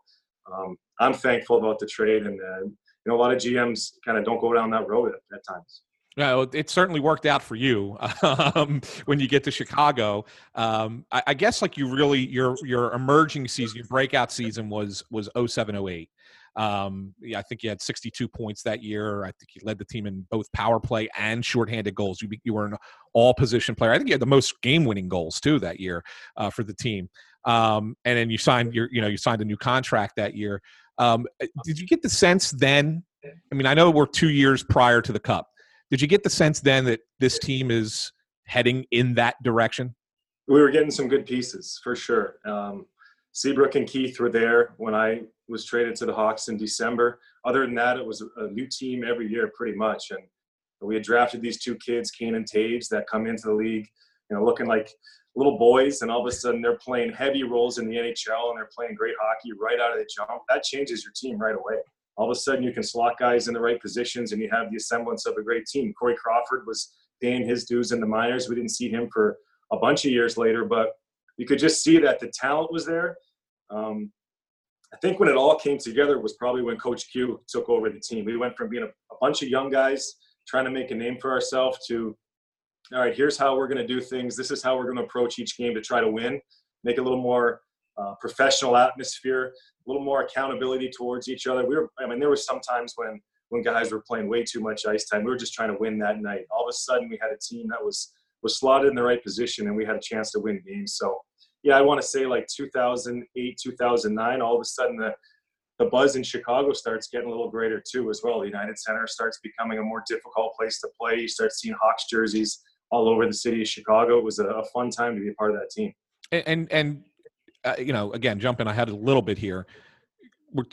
Um, I'm thankful about the trade, and uh, you know, a lot of G Ms kind of don't go down that road at, at times. No, it certainly worked out for you um, when you get to Chicago. Um, I, I guess like you really your your emerging season, your breakout season was was oh seven oh eight. Um, yeah, I think you had sixty-two points that year. I think you led the team in both power play and shorthanded goals. You you were an all position player. I think you had the most game winning goals too that year uh, for the team. Um, and then you signed your, you know, you signed a new contract that year. Um, did you get the sense then? I mean, I know we're two years prior to the Cup. Did you get the sense then that this team is heading in that direction? we were getting some good pieces for sure. Um, Seabrook and Keith were there when I was traded to the Hawks in December. Other than that, it was a new team every year pretty much. And we had drafted these two kids, Kane and Taves, that come into the league, you know, looking like little boys, and all of a sudden they're playing heavy roles in the N H L and they're playing great hockey right out of the jump. That changes your team right away. All of a sudden you can slot guys in the right positions and you have the semblance of a great team. Corey Crawford was paying his dues in the minors. We didn't see him for a bunch of years later, but you could just see that the talent was there. Um, I think when it all came together was probably when Coach Q took over the team. We went from being a, a bunch of young guys trying to make a name for ourselves to, all right, here's how we're going to do things. This is how we're going to approach each game to try to win, make a little more uh, professional atmosphere, a little more accountability towards each other. We were, I mean, there were some times when, when guys were playing way too much ice time. We were just trying to win that night. All of a sudden we had a team that was, was slotted in the right position and we had a chance to win games. So yeah, I want to say like two thousand eight, two thousand nine, all of a sudden the, the buzz in Chicago starts getting a little greater too as well. The United Center starts becoming a more difficult place to play. You start seeing Hawks jerseys all over the city of Chicago. It was a, a fun time to be a part of that team. And, and, and uh, you know, again, jump in, I had a little bit here,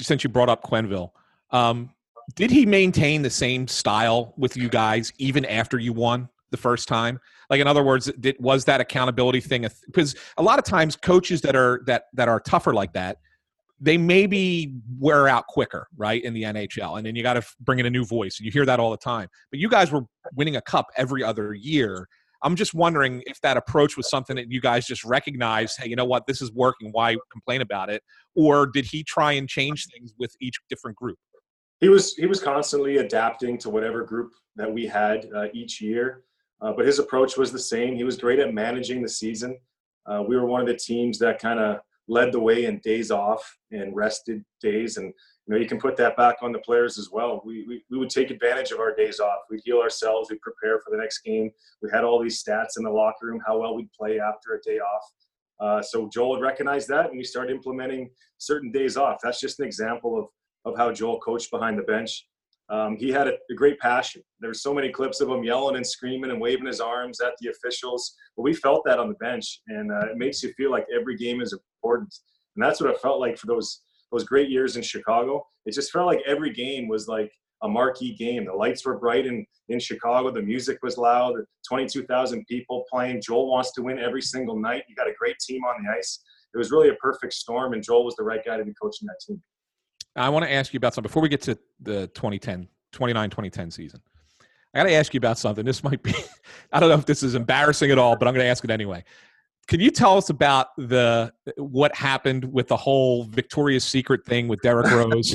since you brought up Quenneville. Um, did he maintain the same style with you guys even after you won the first time? Like, in other words, did, was that accountability thing? Because a lot of times coaches that are that that are tougher like that, they maybe wear out quicker, right, in the N H L. And then you got to bring in a new voice. You hear that all the time. But you guys were winning a cup every other year. I'm just wondering if that approach was something that you guys just recognized, hey, you know what, this is working, why complain about it? Or did he try and change things with each different group? He was he was constantly adapting to whatever group that we had uh, each year. Uh, but his approach was the same. He was great at managing the season. Uh, we were one of the teams that kind of led the way in days off and rested days. And, you know, you can put that back on the players as well. We, we, we would take advantage of our days off. We'd heal ourselves. We'd prepare for the next game. We had all these stats in the locker room, how well we'd play after a day off. Uh, so Joel had recognized that, and we started implementing certain days off. That's just an example of of how Joel coached behind the bench. Um, he had a, a great passion. There were so many clips of him yelling and screaming and waving his arms at the officials. But we felt that on the bench, and uh, it makes you feel like every game is important. And that's what it felt like for those those great years in Chicago. It just felt like every game was like a marquee game. The lights were bright in, in Chicago. The music was loud. twenty-two thousand people playing. Joel wants to win every single night. You got a great team on the ice. It was really a perfect storm, and Joel was the right guy to be coaching that team. I want to ask you about something before we get to the twenty ten, twenty-nine, twenty ten season. I got to ask you about something. This might be, I don't know if this is embarrassing at all, but I'm going to ask it anyway. Can you tell us about the, what happened with the whole Victoria's Secret thing with Derrick Rose?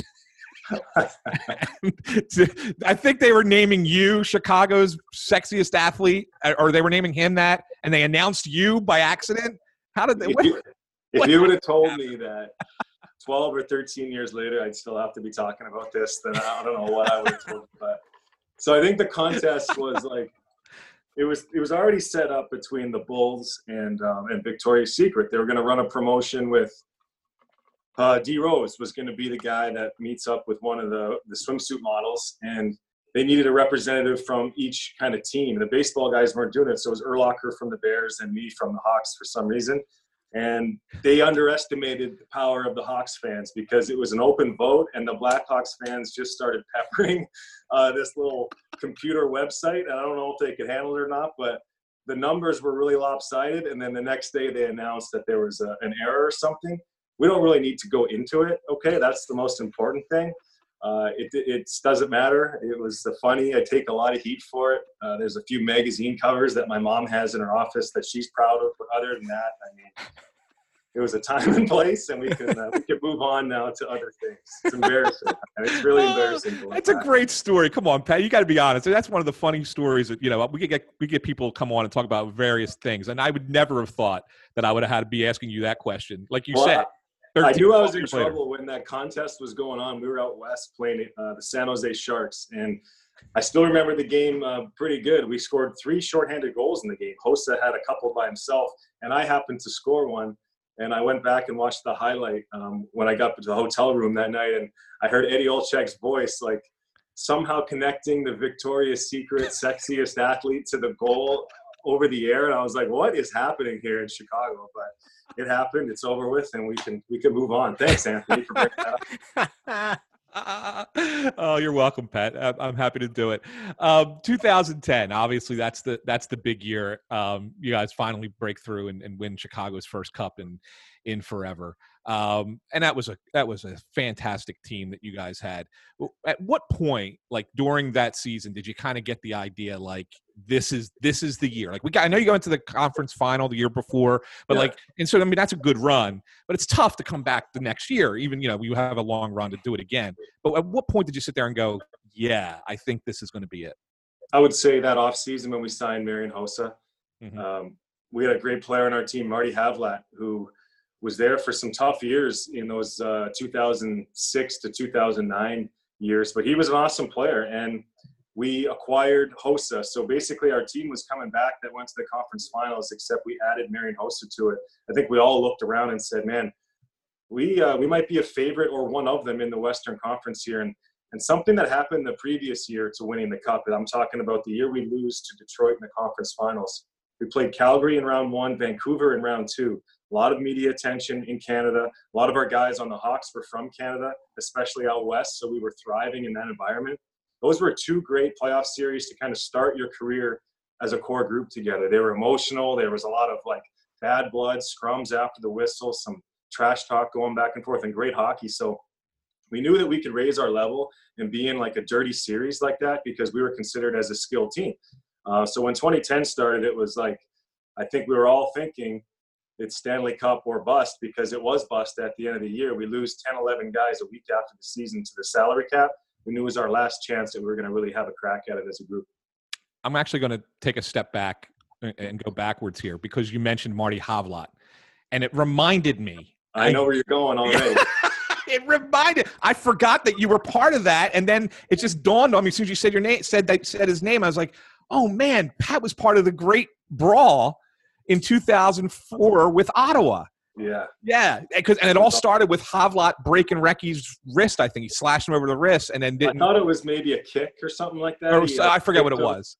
I think they were naming you Chicago's sexiest athlete, or they were naming him that, and they announced you by accident. How did they, what, if you, if you would have told me that twelve or thirteen years later, I'd still have to be talking about this. Then I don't know what I would have told. But so I think the contest was like, it was it was already set up between the Bulls and um, and Victoria's Secret. They were going to run a promotion with uh, D Rose was going to be the guy that meets up with one of the the swimsuit models, and they needed a representative from each kind of team. The baseball guys weren't doing it, so it was Urlacher from the Bears and me from the Hawks for some reason. And they underestimated the power of the Hawks fans because it was an open vote, and the Blackhawks fans just started peppering uh, this little computer website. And I don't know if they could handle it or not, but the numbers were really lopsided. And then the next day they announced that there was a, an error or something. We don't really need to go into it. Okay, that's the most important thing. Uh, it, it doesn't matter. It was funny. I take a lot of heat for it. Uh, there's a few magazine covers that my mom has in her office that she's proud of. But other than that, I mean, it was a time and place, and we can uh, we can move on now to other things. It's embarrassing. I mean, it's really embarrassing. Oh, that's a great story. Come on, Pat. You got to be honest. That's one of the funny stories that, you know, we could get we get people to come on and talk about various things, and I would never have thought that I would have had to be asking you that question. Like you well, said. I- I knew I was in trouble when that contest was going on. We were out west playing uh, the San Jose Sharks, and I still remember the game uh, pretty good. We scored three shorthanded goals in the game. Hossa had a couple by himself, and I happened to score one. And I went back and watched the highlight um, when I got to the hotel room that night, and I heard Eddie Olchek's voice, like somehow connecting the Victoria's Secret sexiest athlete to the goal. over the air, and I was like, what is happening here in Chicago? But it happened. It's over with, and we can we can move on. Thanks, Anthony, for bringing that up. Uh, oh, you're welcome, Pat. I'm happy to do it. Um, two thousand ten, obviously, that's the that's the big year. Um, you guys finally break through and, and win Chicago's first cup in in forever. Um, and that was a that was a fantastic team that you guys had. At what point, like during that season, did you kind of get the idea, like this is this is the year? Like we got, I know you got into the conference final the year before, but yeah. like, and so I mean that's a good run, but it's tough to come back the next year. Even you know you have a long run to do it again. But at what point did you sit there and go, yeah, I think this is going to be it? I would say that off season when we signed Marian Hossa, mm-hmm. um, we had a great player on our team, Marty Havlat, who was there for some tough years in those uh, two thousand six to two thousand nine years, but he was an awesome player, and we acquired Hossa. So basically our team was coming back that went to the conference finals, except we added Marian Hossa to it. I think we all looked around and said, man, we uh, we might be a favorite or one of them in the Western Conference here. And, and something that happened the previous year to winning the cup, and I'm talking about the year we lose to Detroit in the conference finals. We played Calgary in round one, Vancouver in round two. A lot of media attention in Canada. A lot of our guys on the Hawks were from Canada, especially out west, so we were thriving in that environment. Those were two great playoff series to kind of start your career as a core group together. They were emotional. There was a lot of, like, bad blood, scrums after the whistle, some trash talk going back and forth, and great hockey. So we knew that we could raise our level and be in, like, a dirty series like that because we were considered as a skilled team. Uh, so when twenty ten started, it was like I think we were all thinking – it's Stanley Cup or bust, because it was bust at the end of the year. We lose ten, eleven guys a week after the season to the salary cap. We knew it was our last chance that we were going to really have a crack at it as a group. I'm actually going to take a step back and go backwards here because you mentioned Marty Havlat, and it reminded me. I know I, where you're going already. It reminded I forgot that you were part of that, and then it just dawned on me as soon as you said your name, said that said his name. I was like, oh man, Pat was part of the great brawl in two thousand four with Ottawa. Yeah. Yeah. Cause, and it all started with Havlat breaking Recky's wrist, I think. He slashed him over the wrist and then didn't. I thought it was maybe a kick or something like that. Or, he, I forget what it was.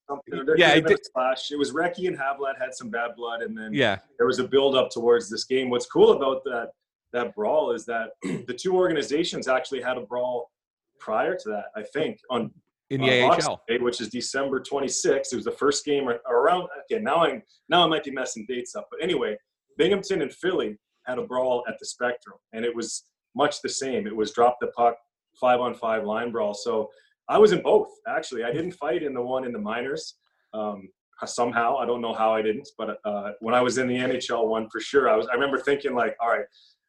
Yeah, it, did. Slash. It was Reckie and Havlat had some bad blood, and then yeah. there was a build-up towards this game. What's cool about that that brawl is that the two organizations actually had a brawl prior to that, I think, on – in the A H L, Day, which is December twenty-sixth. It was the first game around. Okay, now I'm now I might be messing dates up, but anyway, Binghamton and Philly had a brawl at the Spectrum, and it was much the same. It was drop the puck, five on five line brawl. So I was in both. Actually, I didn't fight in the one in the minors. Um, somehow I don't know how I didn't, but uh, when I was in the N H L one for sure, I was. I remember thinking like, all right,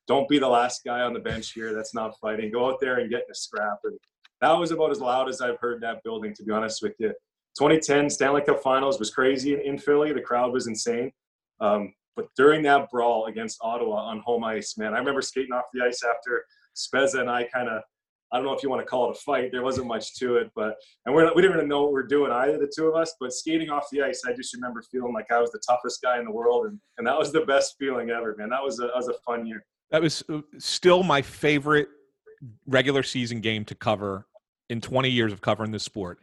don't be the last guy on the bench here that's not fighting. Go out there and get in a scrap. And that was about as loud as I've heard that building, to be honest with you. twenty ten Stanley Cup Finals was crazy in Philly. The crowd was insane. Um, but during that brawl against Ottawa on home ice, man, I remember skating off the ice after Spezza and I kind of, I don't know if you want to call it a fight. There wasn't much to it. But and we're, we didn't really know what we were doing, either, the two of us. But skating off the ice, I just remember feeling like I was the toughest guy in the world. And, and that was the best feeling ever, man. That was a, that was a fun year. That was still my favorite regular season game to cover in twenty years of covering this sport.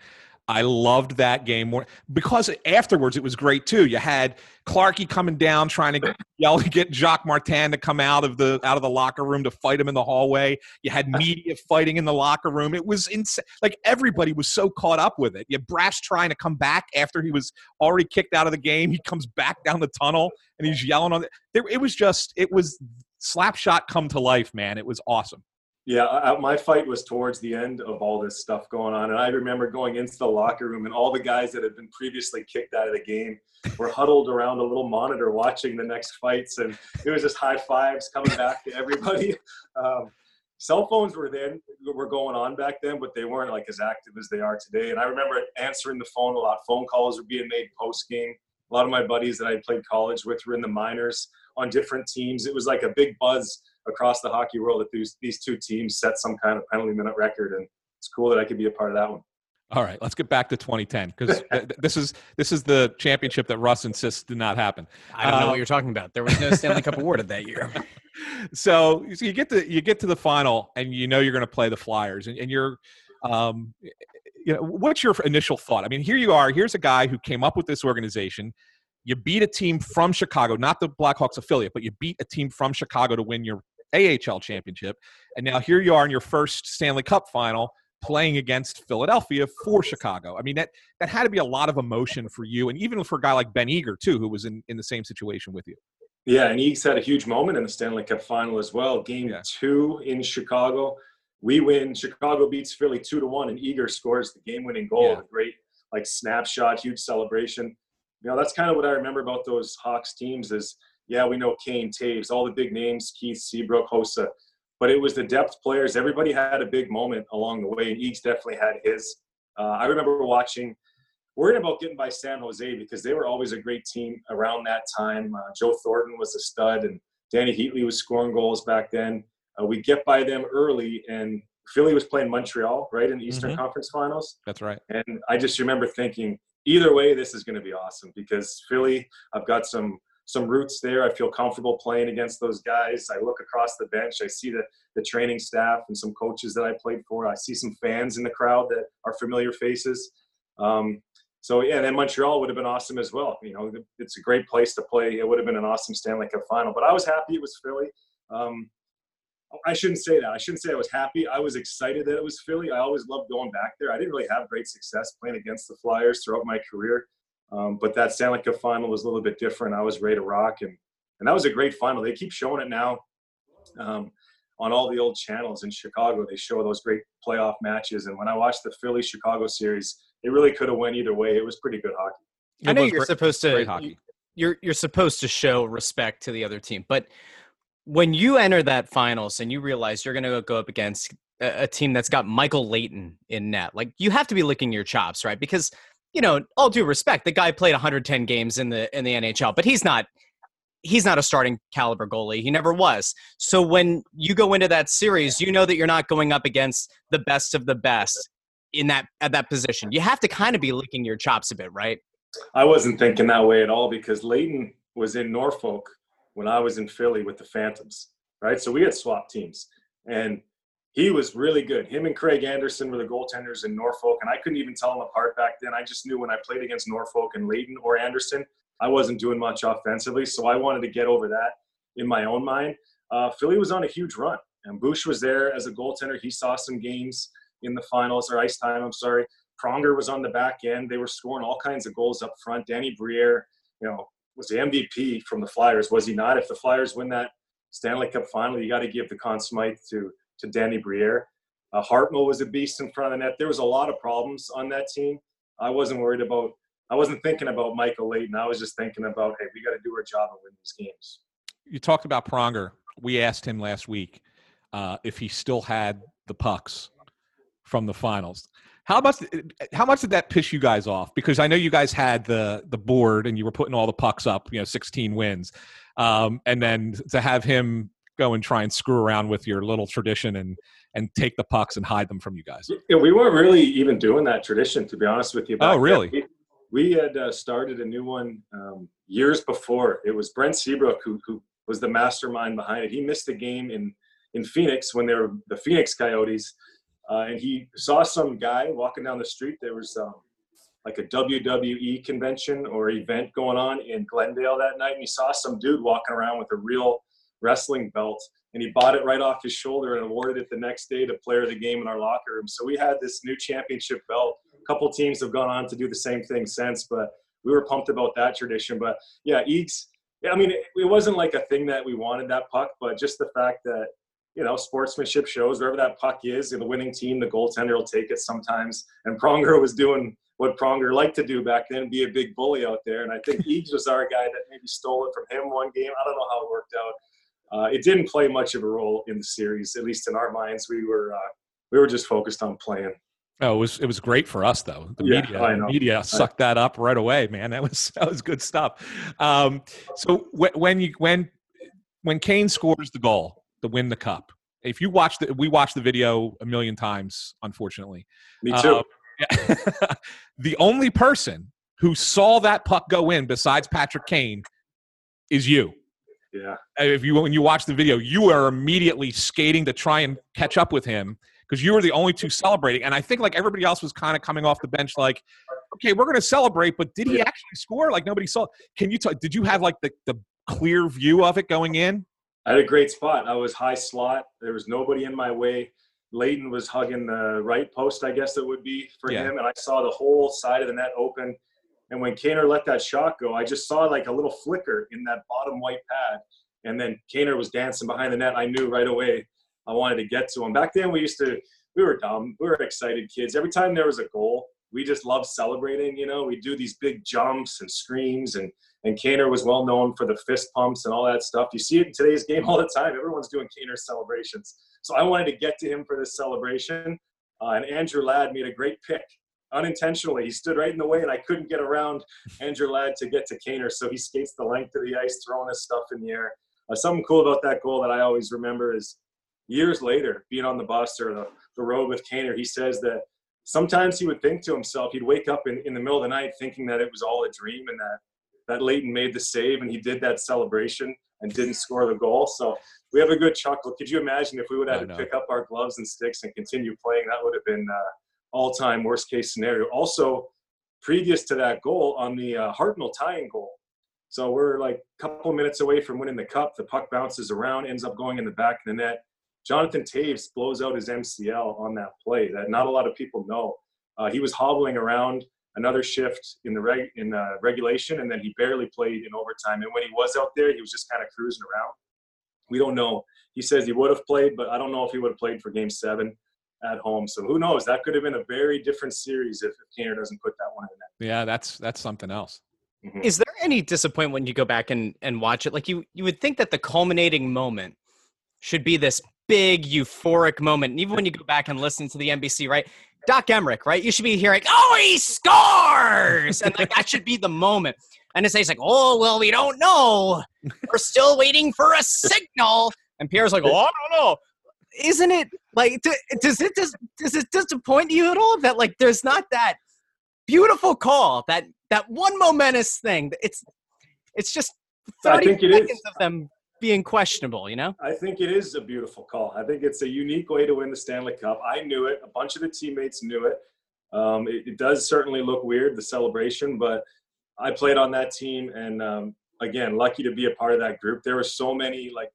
I loved that game more because afterwards it was great too. You had Clarkie coming down trying to yell to get Jacques Martin to come out of the out of the locker room to fight him in the hallway. You had media fighting in the locker room. It was insane. Like everybody was so caught up with it. You had Brash trying to come back after he was already kicked out of the game. He comes back down the tunnel and he's yelling on it. It was just it was Slapshot come to life, man. It was awesome. Yeah, I, my fight was towards the end of all this stuff going on. And I remember going into the locker room and all the guys that had been previously kicked out of the game were huddled around a little monitor watching the next fights. And it was just high fives coming back to everybody. Um, cell phones were then were going on back then, but they weren't like as active as they are today. And I remember answering the phone a lot. Phone calls were being made post-game. A lot of my buddies that I played college with were in the minors on different teams. It was like a big buzz across the hockey world that these, these two teams set some kind of penalty minute record, and it's cool that I could be a part of that one. All right, let's get back to twenty ten because th- this is this is the championship that Russ insists did not happen. I don't uh, know what you're talking about. There was no Stanley Cup awarded that year. So, so you get to you get to the final, and you know you're going to play the Flyers, and, and you're, um, you know, what's your initial thought? I mean, here you are. Here's a guy who came up with this organization. you beat a team from Chicago, not the Blackhawks affiliate, but you beat a team from Chicago to win your A H L championship. And now here you are in your first Stanley Cup final playing against Philadelphia for Chicago. I mean, that, that had to be a lot of emotion for you, and even for a guy like Ben Eager, too, who was in, in the same situation with you. Yeah, and Eags had a huge moment in the Stanley Cup final as well. Game yeah. two in Chicago. We win. Chicago beats Philly two to one, and Eager scores the game-winning goal. Yeah. A great, like, snapshot, huge celebration. You know, that's kind of what I remember about those Hawks teams is, yeah, we know Kane, Taves, all the big names, Keith, Seabrook, Hossa. But it was the depth players. Everybody had a big moment along the way, and Eags definitely had his. Uh, I remember watching – worried about getting by San Jose because they were always a great team around that time. Uh, Joe Thornton was a stud, and Danny Heatley was scoring goals back then. Uh, we get by them early, and Philly was playing Montreal, right, in the Eastern mm-hmm. Conference Finals. That's right. And I just remember thinking, either way, this is going to be awesome because Philly, I've got some some roots there. I feel comfortable playing against those guys. I look across the bench. I see the, the training staff and some coaches that I played for. I see some fans in the crowd that are familiar faces. Um, so, yeah, and then Montreal would have been awesome as well. You know, it's a great place to play. It would have been an awesome Stanley Cup final. But I was happy it was Philly. Um, I shouldn't say that. I shouldn't say I was happy. I was excited that it was Philly. I always loved going back there. I didn't really have great success playing against the Flyers throughout my career. Um, but that Stanley Cup final was a little bit different. I was ready to rock, and, and that was a great final. They keep showing it now um, on all the old channels in Chicago. They show those great playoff matches. And when I watched the Philly-Chicago series, it really could have went either way. It was pretty good hockey. I know you're supposed to you're you're supposed to show respect to the other team, but when you enter that finals and you realize you're going to go up against a, a team that's got Michael Leighton in net, like you have to be licking your chops, right? Because, you know, all due respect, the guy played one hundred ten games in the in the N H L, but he's not he's not a starting caliber goalie. He never was. So when you go into that series, you know that you're not going up against the best of the best in that at that position. You have to kind of be licking your chops a bit, right? I wasn't thinking that way at all because Leighton was in Norfolk when I was in Philly with the Phantoms, right? So we had swap teams, and he was really good. Him and Craig Anderson were the goaltenders in Norfolk, and I couldn't even tell them apart back then. I just knew when I played against Norfolk and Leighton or Anderson, I wasn't doing much offensively, so I wanted to get over that in my own mind. Uh, Philly was on a huge run, and Bush was there as a goaltender. He saw some games in the finals, or ice time, I'm sorry. Pronger was on the back end. They were scoring all kinds of goals up front. Danny Briere, you know, was the M V P from the Flyers, was he not? If the Flyers win that Stanley Cup final, you got to give the Conn Smythe to, to Danny Briere. Uh, Hartnell was a beast in front of the net. There was a lot of problems on that team. I wasn't worried about – I wasn't thinking about Michael Leighton. I was just thinking about, hey, we got to do our job and win these games. You talked about Pronger. We asked him last week uh, if he still had the pucks from the finals. How much how much did that piss you guys off? Because I know you guys had the the board and you were putting all the pucks up, you know, sixteen wins. Um, and then to have him go and try and screw around with your little tradition and and take the pucks and hide them from you guys. Yeah, we weren't really even doing that tradition, to be honest with you. Back oh, really? Then. We, we had uh, started a new one um, years before. It was Brent Seabrook who, who was the mastermind behind it. He missed a game in, in Phoenix when they were the Phoenix Coyotes. Uh, and he saw some guy walking down the street. There was um, like a W W E convention or event going on in Glendale that night. And he saw some dude walking around with a real wrestling belt. And he bought it right off his shoulder and awarded it the next day to player of the game in our locker room. So we had this new championship belt. A couple teams have gone on to do the same thing since. But we were pumped about that tradition. But, yeah, Eags, yeah, I mean, it, it wasn't like a thing that we wanted, that puck. But just the fact that, you know, sportsmanship shows wherever that puck is, the winning team, the goaltender will take it sometimes. And Pronger was doing what Pronger liked to do back then, be a big bully out there. And I think Eags was our guy that maybe stole it from him one game. I don't know how it worked out. Uh, it didn't play much of a role in the series, at least in our minds. We were uh, we were just focused on playing. Oh, it was it was great for us though. The yeah, media, the media sucked that up right away, man. That was that was good stuff. Um, so w- when you when when Kane scores the goal to win the cup. If you watch the, we watched the video a million times, unfortunately. Me too. Um, yeah. The only person who saw that puck go in besides Patrick Kane is you. Yeah. If you, when you watch the video, you are immediately skating to try and catch up with him because you were the only two celebrating. And I think like everybody else was kind of coming off the bench like, okay, we're going to celebrate, but did he actually score? Like, nobody saw. Can you tell? Did you have, like, the, the clear view of it going in? I had a great spot. I was high slot. There was nobody in my way. Layton was hugging the right post, I guess it would be for yeah. him. And I saw the whole side of the net open. And when Kaner let that shot go, I just saw like a little flicker in that bottom white pad. And then Kaner was dancing behind the net. I knew right away I wanted to get to him. Back then we used to, we were dumb. We were excited kids. Every time there was a goal, we just loved celebrating. You know, we do these big jumps and screams, and, and Kaner was well known for the fist pumps and all that stuff. You see it in today's game all the time. Everyone's doing Kaner celebrations. So I wanted to get to him for this celebration. Uh, and Andrew Ladd made a great pick. Unintentionally, he stood right in the way, and I couldn't get around Andrew Ladd to get to Kaner. So he skates the length of the ice, throwing his stuff in the air. Uh, something cool about that goal that I always remember is years later, being on the bus or the, the road with Kaner, he says that sometimes he would think to himself, he'd wake up in, in the middle of the night thinking that it was all a dream, and that, that Leighton made the save and he did that celebration and didn't score the goal. So we have a good chuckle. Could you imagine if we would have had no, to no. pick up our gloves and sticks and continue playing? That would have been uh, all-time worst-case scenario. Also, previous to that goal, on the uh, Hartnell tying goal. So we're like a couple minutes away from winning the cup. The puck bounces around, ends up going in the back of the net. Jonathan Toews blows out his M C L on that play that not a lot of people know. Uh, he was hobbling around another shift in the reg- in uh, regulation, and then he barely played in overtime. And when he was out there, he was just kind of cruising around. We don't know. He says he would have played, but I don't know if he would have played for game seven at home. So who knows? That could have been a very different series if, if Kaner doesn't put that one in the net. Yeah, that's that's something else. Mm-hmm. Is there any disappointment when you go back and, and watch it? Like, you, you would think that the culminating moment should be this big euphoric moment. And even when you go back and listen to the N B C, right? Doc Emmerich, right? You should be hearing, oh, he scores! And like that should be the moment. And it's like, oh, well, we don't know. We're still waiting for a signal. And Pierre's like, oh, I don't know. Isn't it like, does it, does, does it disappoint you at all that like there's not that beautiful call, that that one momentous thing? It's it's just thirty seconds of them being questionable, you know? I think it is a beautiful call. I think it's a unique way to win the Stanley Cup. I knew it. A bunch of the teammates knew it. Um, it, it does certainly look weird, the celebration, but I played on that team, and um, again, lucky to be a part of that group. There were so many like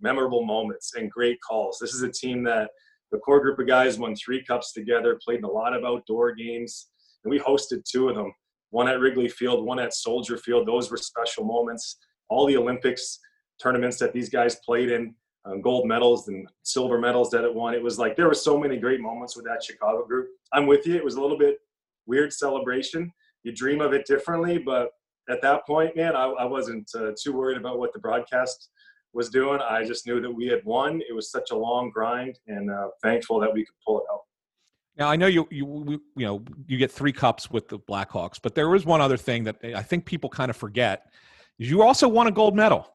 memorable moments and great calls. This is a team that the core group of guys won three cups together, played in a lot of outdoor games, and we hosted two of them, one at Wrigley Field, one at Soldier Field. Those were special moments. All the Olympics tournaments that these guys played in, um, gold medals and silver medals that it won. It was like there were so many great moments with that Chicago group. I'm with you. It was a little bit weird celebration. You dream of it differently, but at that point, man, I, I wasn't uh, too worried about what the broadcast was doing. I just knew that we had won. It was such a long grind, and uh, thankful that we could pull it out. Now, I know you you you know you get three cups with the Blackhawks, but there is one other thing that I think people kind of forget is you also won a gold medal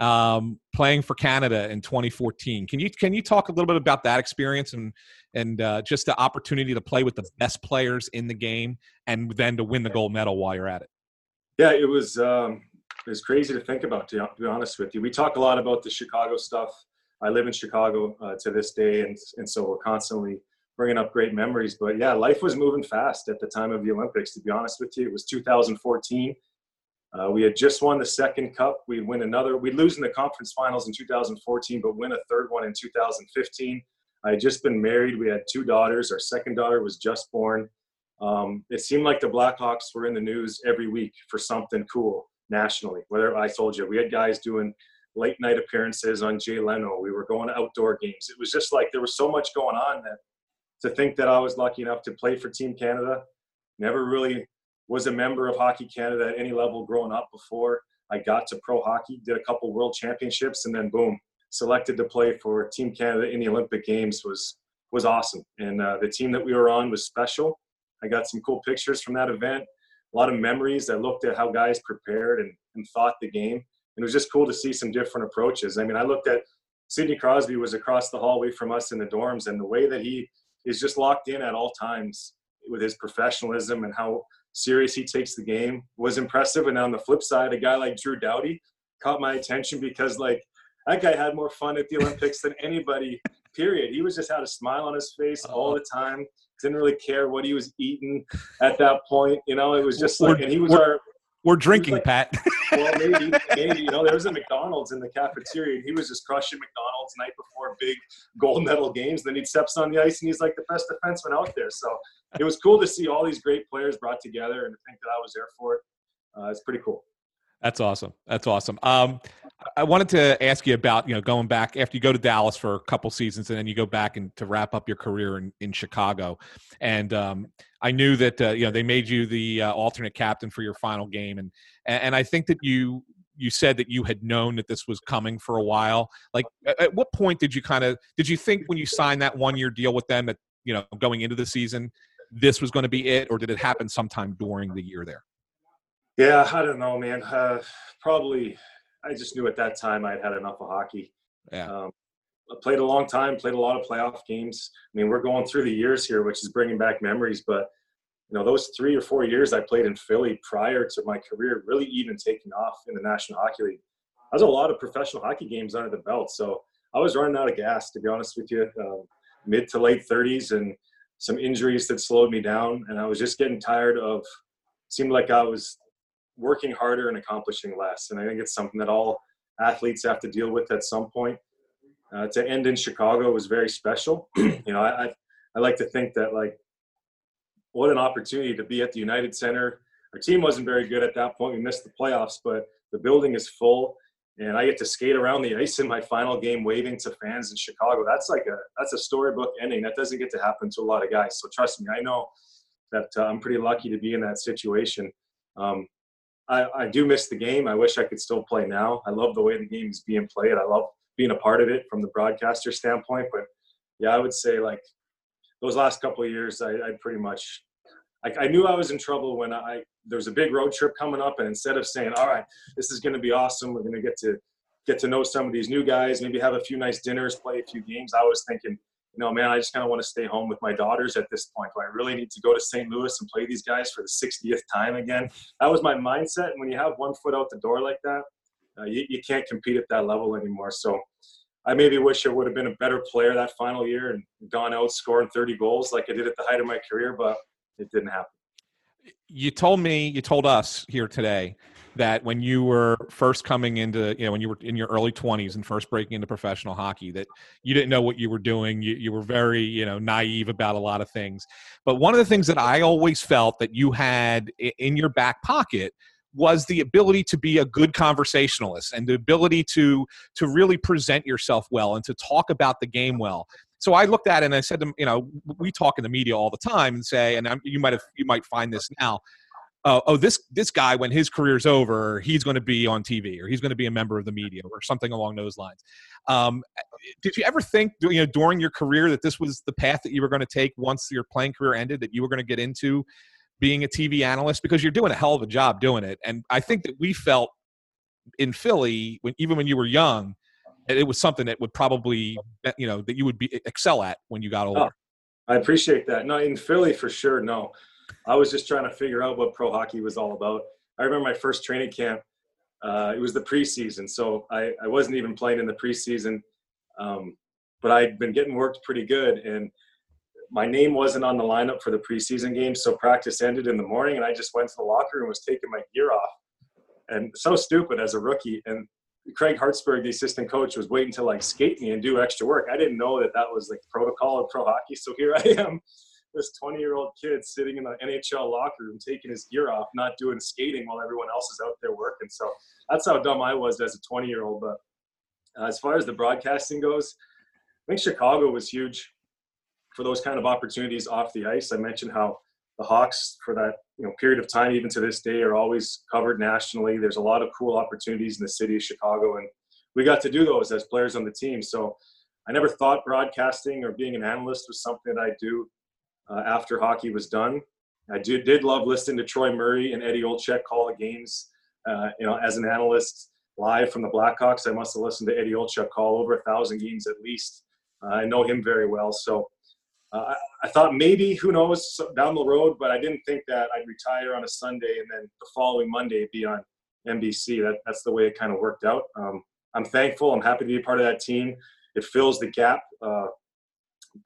um, playing for Canada in twenty fourteen. Can you can you talk a little bit about that experience and and uh, just the opportunity to play with the best players in the game and then to win the gold medal while you're at it? Yeah, it was um, it was crazy to think about, to be honest with you. We talk a lot about the Chicago stuff. I live in Chicago uh, to this day, and, and so we're constantly bringing up great memories. But, yeah, life was moving fast at the time of the Olympics, to be honest with you. It was two thousand fourteen. Uh, we had just won the second cup. We'd win another. We'd lose in the conference finals in two thousand fourteen, but win a third one in two thousand fifteen. I had just been married. We had two daughters. Our second daughter was just born. Um, it seemed like the Blackhawks were in the news every week for something cool nationally. Whether I told you, we had guys doing late night appearances on Jay Leno. We were going to outdoor games. It was just like there was so much going on that to think that I was lucky enough to play for Team Canada. Never really was a member of Hockey Canada at any level growing up before I got to pro hockey, did a couple world championships, and then boom. Selected to play for Team Canada in the Olympic Games was was awesome. And uh, the team that we were on was special. I got some cool pictures from that event, a lot of memories. I looked at how guys prepared and, and thought the game. And it was just cool to see some different approaches. I mean, I looked at Sidney Crosby was across the hallway from us in the dorms, and the way that he is just locked in at all times with his professionalism and how serious he takes the game was impressive. And on the flip side, a guy like Drew Doughty caught my attention because, like, that guy had more fun at the Olympics than anybody, period. He was just had a smile on his face all the time, didn't really care what he was eating at that point. You know, it was just like, and he was our. We're drinking, like, Pat. Well, maybe, maybe. You know, there was a McDonald's in the cafeteria, and he was just crushing McDonald's night before big gold medal games. Then he steps on the ice, and he's like the best defenseman out there. So it was cool to see all these great players brought together, and to think that I was there for it. Uh, it's pretty cool. That's awesome. That's awesome. Um, I wanted to ask you about, you know, going back after you go to Dallas for a couple seasons, and then you go back and to wrap up your career in, in Chicago. And um, I knew that, uh, you know, they made you the uh, alternate captain for your final game. And, and I think that you, you said that you had known that this was coming for a while. Like, at what point did you kind of, did you think when you signed that one year deal with them that, you know, going into the season, this was going to be it, or did it happen sometime during the year there? Yeah, I don't know, man. Uh, probably, I just knew at that time I'd had enough of hockey. Yeah. Um, I played a long time, played a lot of playoff games. I mean, we're going through the years here, which is bringing back memories. But, you know, those three or four years I played in Philly prior to my career really even taking off in the National Hockey League, I was a lot of professional hockey games under the belt. So I was running out of gas, to be honest with you, um, mid to late thirties, and some injuries that slowed me down. And I was just getting tired of – seemed like I was – working harder and accomplishing less. And I think it's something that all athletes have to deal with at some point. Uh, to end in Chicago was very special. you know, I, I, I like to think that, like, what an opportunity to be at the United Center. Our team wasn't very good at that point. We missed the playoffs, but the building is full, and I get to skate around the ice in my final game waving to fans in Chicago. That's like a, that's a storybook ending. That doesn't get to happen to a lot of guys. So trust me, I know that uh, I'm pretty lucky to be in that situation. Um, I, I do miss the game. I wish I could still play now. I love the way the game is being played. I love being a part of it from the broadcaster standpoint. But, yeah, I would say, like, those last couple of years, I, I pretty much I, – I knew I was in trouble when I – there was a big road trip coming up, and instead of saying, all right, this is going to be awesome, we're going to get to get to know some of these new guys, maybe have a few nice dinners, play a few games, I was thinking, you know, man, I just kind of want to stay home with my daughters at this point. Do I really need to go to Saint Louis and play these guys for the sixtieth time again? That was my mindset. And when you have one foot out the door like that, uh, you, you can't compete at that level anymore. So I maybe wish I would have been a better player that final year and gone out scoring thirty goals like I did at the height of my career, but it didn't happen. You told me, you told us here today that when you were first coming into, you know, when you were in your early twenties and first breaking into professional hockey, that you didn't know what you were doing. You, you were very, you know, naive about a lot of things. But one of the things that I always felt that you had in your back pocket was the ability to be a good conversationalist and the ability to to really present yourself well and to talk about the game well. So I looked at it and I said to him, you know, we talk in the media all the time and say, and I'm, you might have, you might find this now. Uh, oh, this this guy, when his career's over, he's going to be on T V or he's going to be a member of the media or something along those lines. Um, did you ever think, you know, during your career that this was the path that you were going to take once your playing career ended, that you were going to get into being a T V analyst? Because you're doing a hell of a job doing it. And I think that we felt in Philly, when even when you were young, it was something that would probably, you know, that you would be excel at when you got older. Oh, I appreciate that. No, in Philly for sure. No, I was just trying to figure out what pro hockey was all about. I remember my first training camp. Uh, it was the preseason, so I, I wasn't even playing in the preseason, um, but I'd been getting worked pretty good, and my name wasn't on the lineup for the preseason game. So practice ended in the morning, and I just went to the locker room and was taking my gear off, and so stupid as a rookie. And Craig Hartsburg, the assistant coach, was waiting to like skate me and do extra work. I didn't know that that was like protocol of pro hockey. So here I am, this twenty-year-old kid sitting in the N H L locker room, taking his gear off, not doing skating while everyone else is out there working. So that's how dumb I was as a twenty-year-old. But uh, as far as the broadcasting goes, I think Chicago was huge for those kind of opportunities off the ice. I mentioned how the Hawks, for that, you know, period of time, even to this day, are always covered nationally. There's a lot of cool opportunities in the city of Chicago, and we got to do those as players on the team. So I never thought broadcasting or being an analyst was something that I do uh, after hockey was done. I do, did love listening to Troy Murray and Eddie Olczyk call the games. Uh, you know, as an analyst live from the Blackhawks, I must have listened to Eddie Olczyk call over a thousand games at least. Uh, I know him very well, so. Uh, I thought maybe, who knows, down the road, but I didn't think that I'd retire on a Sunday and then the following Monday be on N B C. That, that's the way it kind of worked out. Um, I'm thankful. I'm happy to be a part of that team. It fills the gap uh,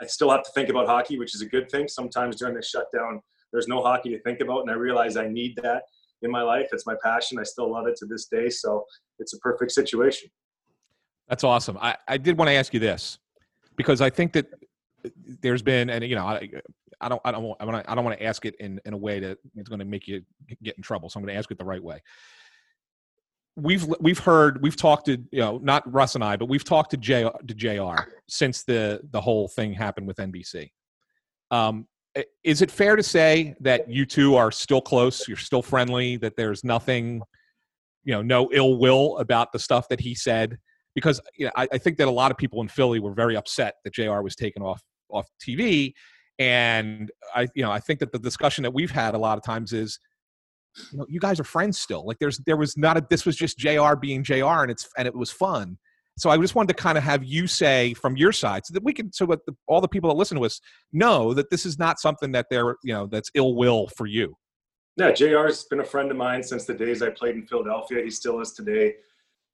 I still have to think about hockey, which is a good thing. Sometimes during the shutdown, there's no hockey to think about, and I realize I need that in my life. It's my passion. I still love it to this day, so it's a perfect situation. That's awesome. I, I did want to ask you this, because I think that there's been, and you know, I, I don't, I don't, want, I want to, I don't want to ask it in, in a way that it's going to make you get in trouble. So I'm going to ask it the right way. We've, we've heard, we've talked to, you know, not Russ and I, but we've talked to J R, to J R since the, the whole thing happened with N B C. Um, is it fair to say that you two are still close? You're still friendly, that there's nothing, you know, no ill will about the stuff that he said? Because you know, I, I think that a lot of people in Philly were very upset that J R was taken off off T V, and I, you know, I think that the discussion that we've had a lot of times is, you know, you guys are friends still. Like there's there was not a this was just J R being J R, and it's and it was fun. So I just wanted to kind of have you say from your side, so that we can, so that the, all the people that listen to us know that this is not something that they're, you know, that's ill will for you. Yeah, J R's been a friend of mine since the days I played in Philadelphia. He still is today.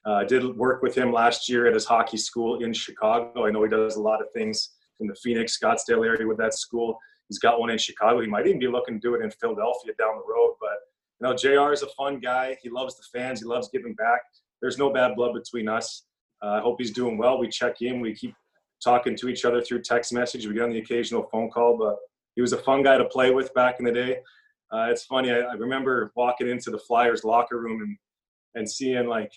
I uh, did work with him last year at his hockey school in Chicago. I know he does a lot of things in the Phoenix, Scottsdale area with that school. He's got one in Chicago. He might even be looking to do it in Philadelphia down the road. But, you know, J R is a fun guy. He loves the fans. He loves giving back. There's no bad blood between us. Uh, I hope he's doing well. We check in. We keep talking to each other through text message. We get on the occasional phone call. But he was a fun guy to play with back in the day. Uh, it's funny. I, I remember walking into the Flyers locker room and, and seeing, like,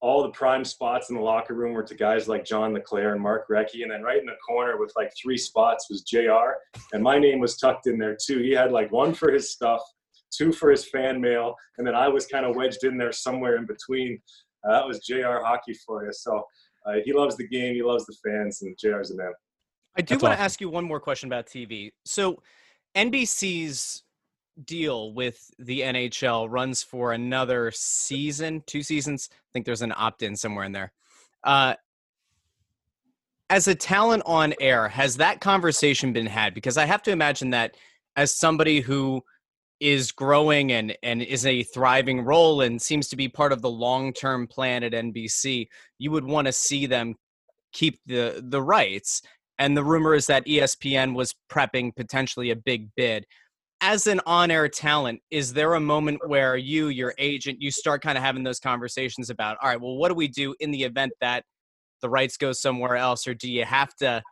all the prime spots in the locker room were to guys like John LeClair and Mark Recchi. And then right in the corner with like three spots was J R. And my name was tucked in there too. He had like one for his stuff, two for his fan mail. And then I was kind of wedged in there somewhere in between. Uh, that was J R hockey for you. So uh, he loves the game. He loves the fans, and J R's a man. I do want to ask you one more question about T V. So N B C's deal with the N H L runs for another season, two seasons. I think there's an opt-in somewhere in there. Uh, as a talent on air, has that conversation been had? Because I have to imagine that as somebody who is growing and, and is a thriving role and seems to be part of the long-term plan at N B C, you would want to see them keep the, the rights. And the rumor is that E S P N was prepping potentially a big bid. As an on-air talent, is there a moment where you, your agent, you start kind of having those conversations about, all right, well, what do we do in the event that the rights go somewhere else? Or do you have to,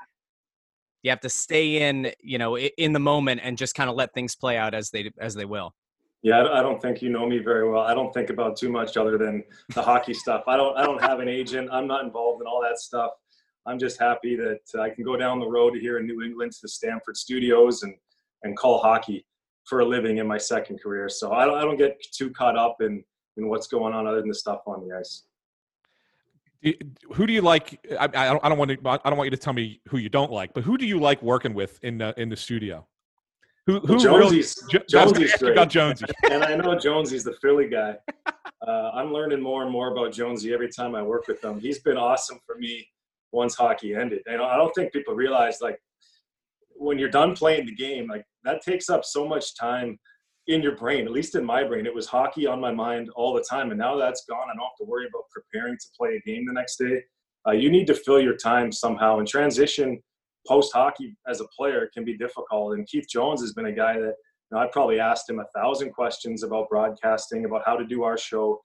you have to stay in, you know, in the moment and just kind of let things play out as they, as they will? Yeah. I don't think, you know me very well. I don't think about too much other than the hockey stuff. I don't, I don't have an agent. I'm not involved in all that stuff. I'm just happy that I can go down the road here in New England to the Stamford studios and, and call hockey for a living in my second career. So I don't, I don't get too caught up in, in what's going on other than the stuff on the ice. Who do you like? I, I don't, I don't want to, I don't want you to tell me who you don't like, but who do you like working with in the, in the studio? Who, who Jonesy's, really, Jonesy's great. About Jonesy. And I know Jonesy's the Philly guy. Uh, I'm learning more and more about Jonesy every time I work with him. He's been awesome for me once hockey ended. And I don't think people realize, like, when you're done playing the game, like, that takes up so much time in your brain. At least in my brain, it was hockey on my mind all the time. And now that's gone. I don't have to worry about preparing to play a game the next day. Uh, you need to fill your time somehow, and transition post hockey as a player can be difficult. And Keith Jones has been a guy that, you know, I probably asked him a thousand questions about broadcasting, about how to do our show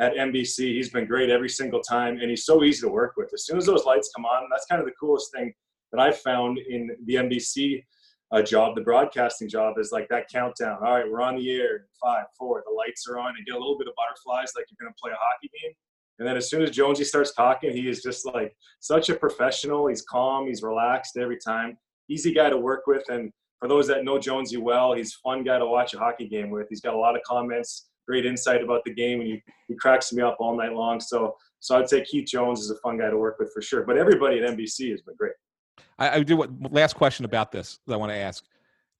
at N B C. He's been great every single time. And he's so easy to work with. As soon as those lights come on, that's kind of the coolest thing that I found in the N B C uh, job, the broadcasting job, is like that countdown. All right, we're on the air. Five, four, the lights are on. You get a little bit of butterflies like you're going to play a hockey game. And then as soon as Jonesy starts talking, he is just like such a professional. He's calm. He's relaxed every time. Easy guy to work with. And for those that know Jonesy well, he's a fun guy to watch a hockey game with. He's got a lot of comments, great insight about the game, and he, he cracks me up all night long. So, so I'd say Keith Jones is a fun guy to work with for sure. But everybody at N B C has been great. I, I do what last question about this that I want to ask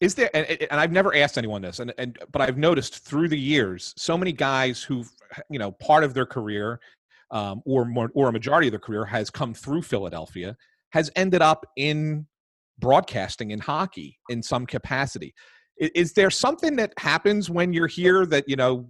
is there, and, and I've never asked anyone this, and, and, but I've noticed through the years, so many guys who, you know, part of their career um, or more, or a majority of their career has come through Philadelphia, has ended up in broadcasting in hockey in some capacity. Is there something that happens when you're here that, you know,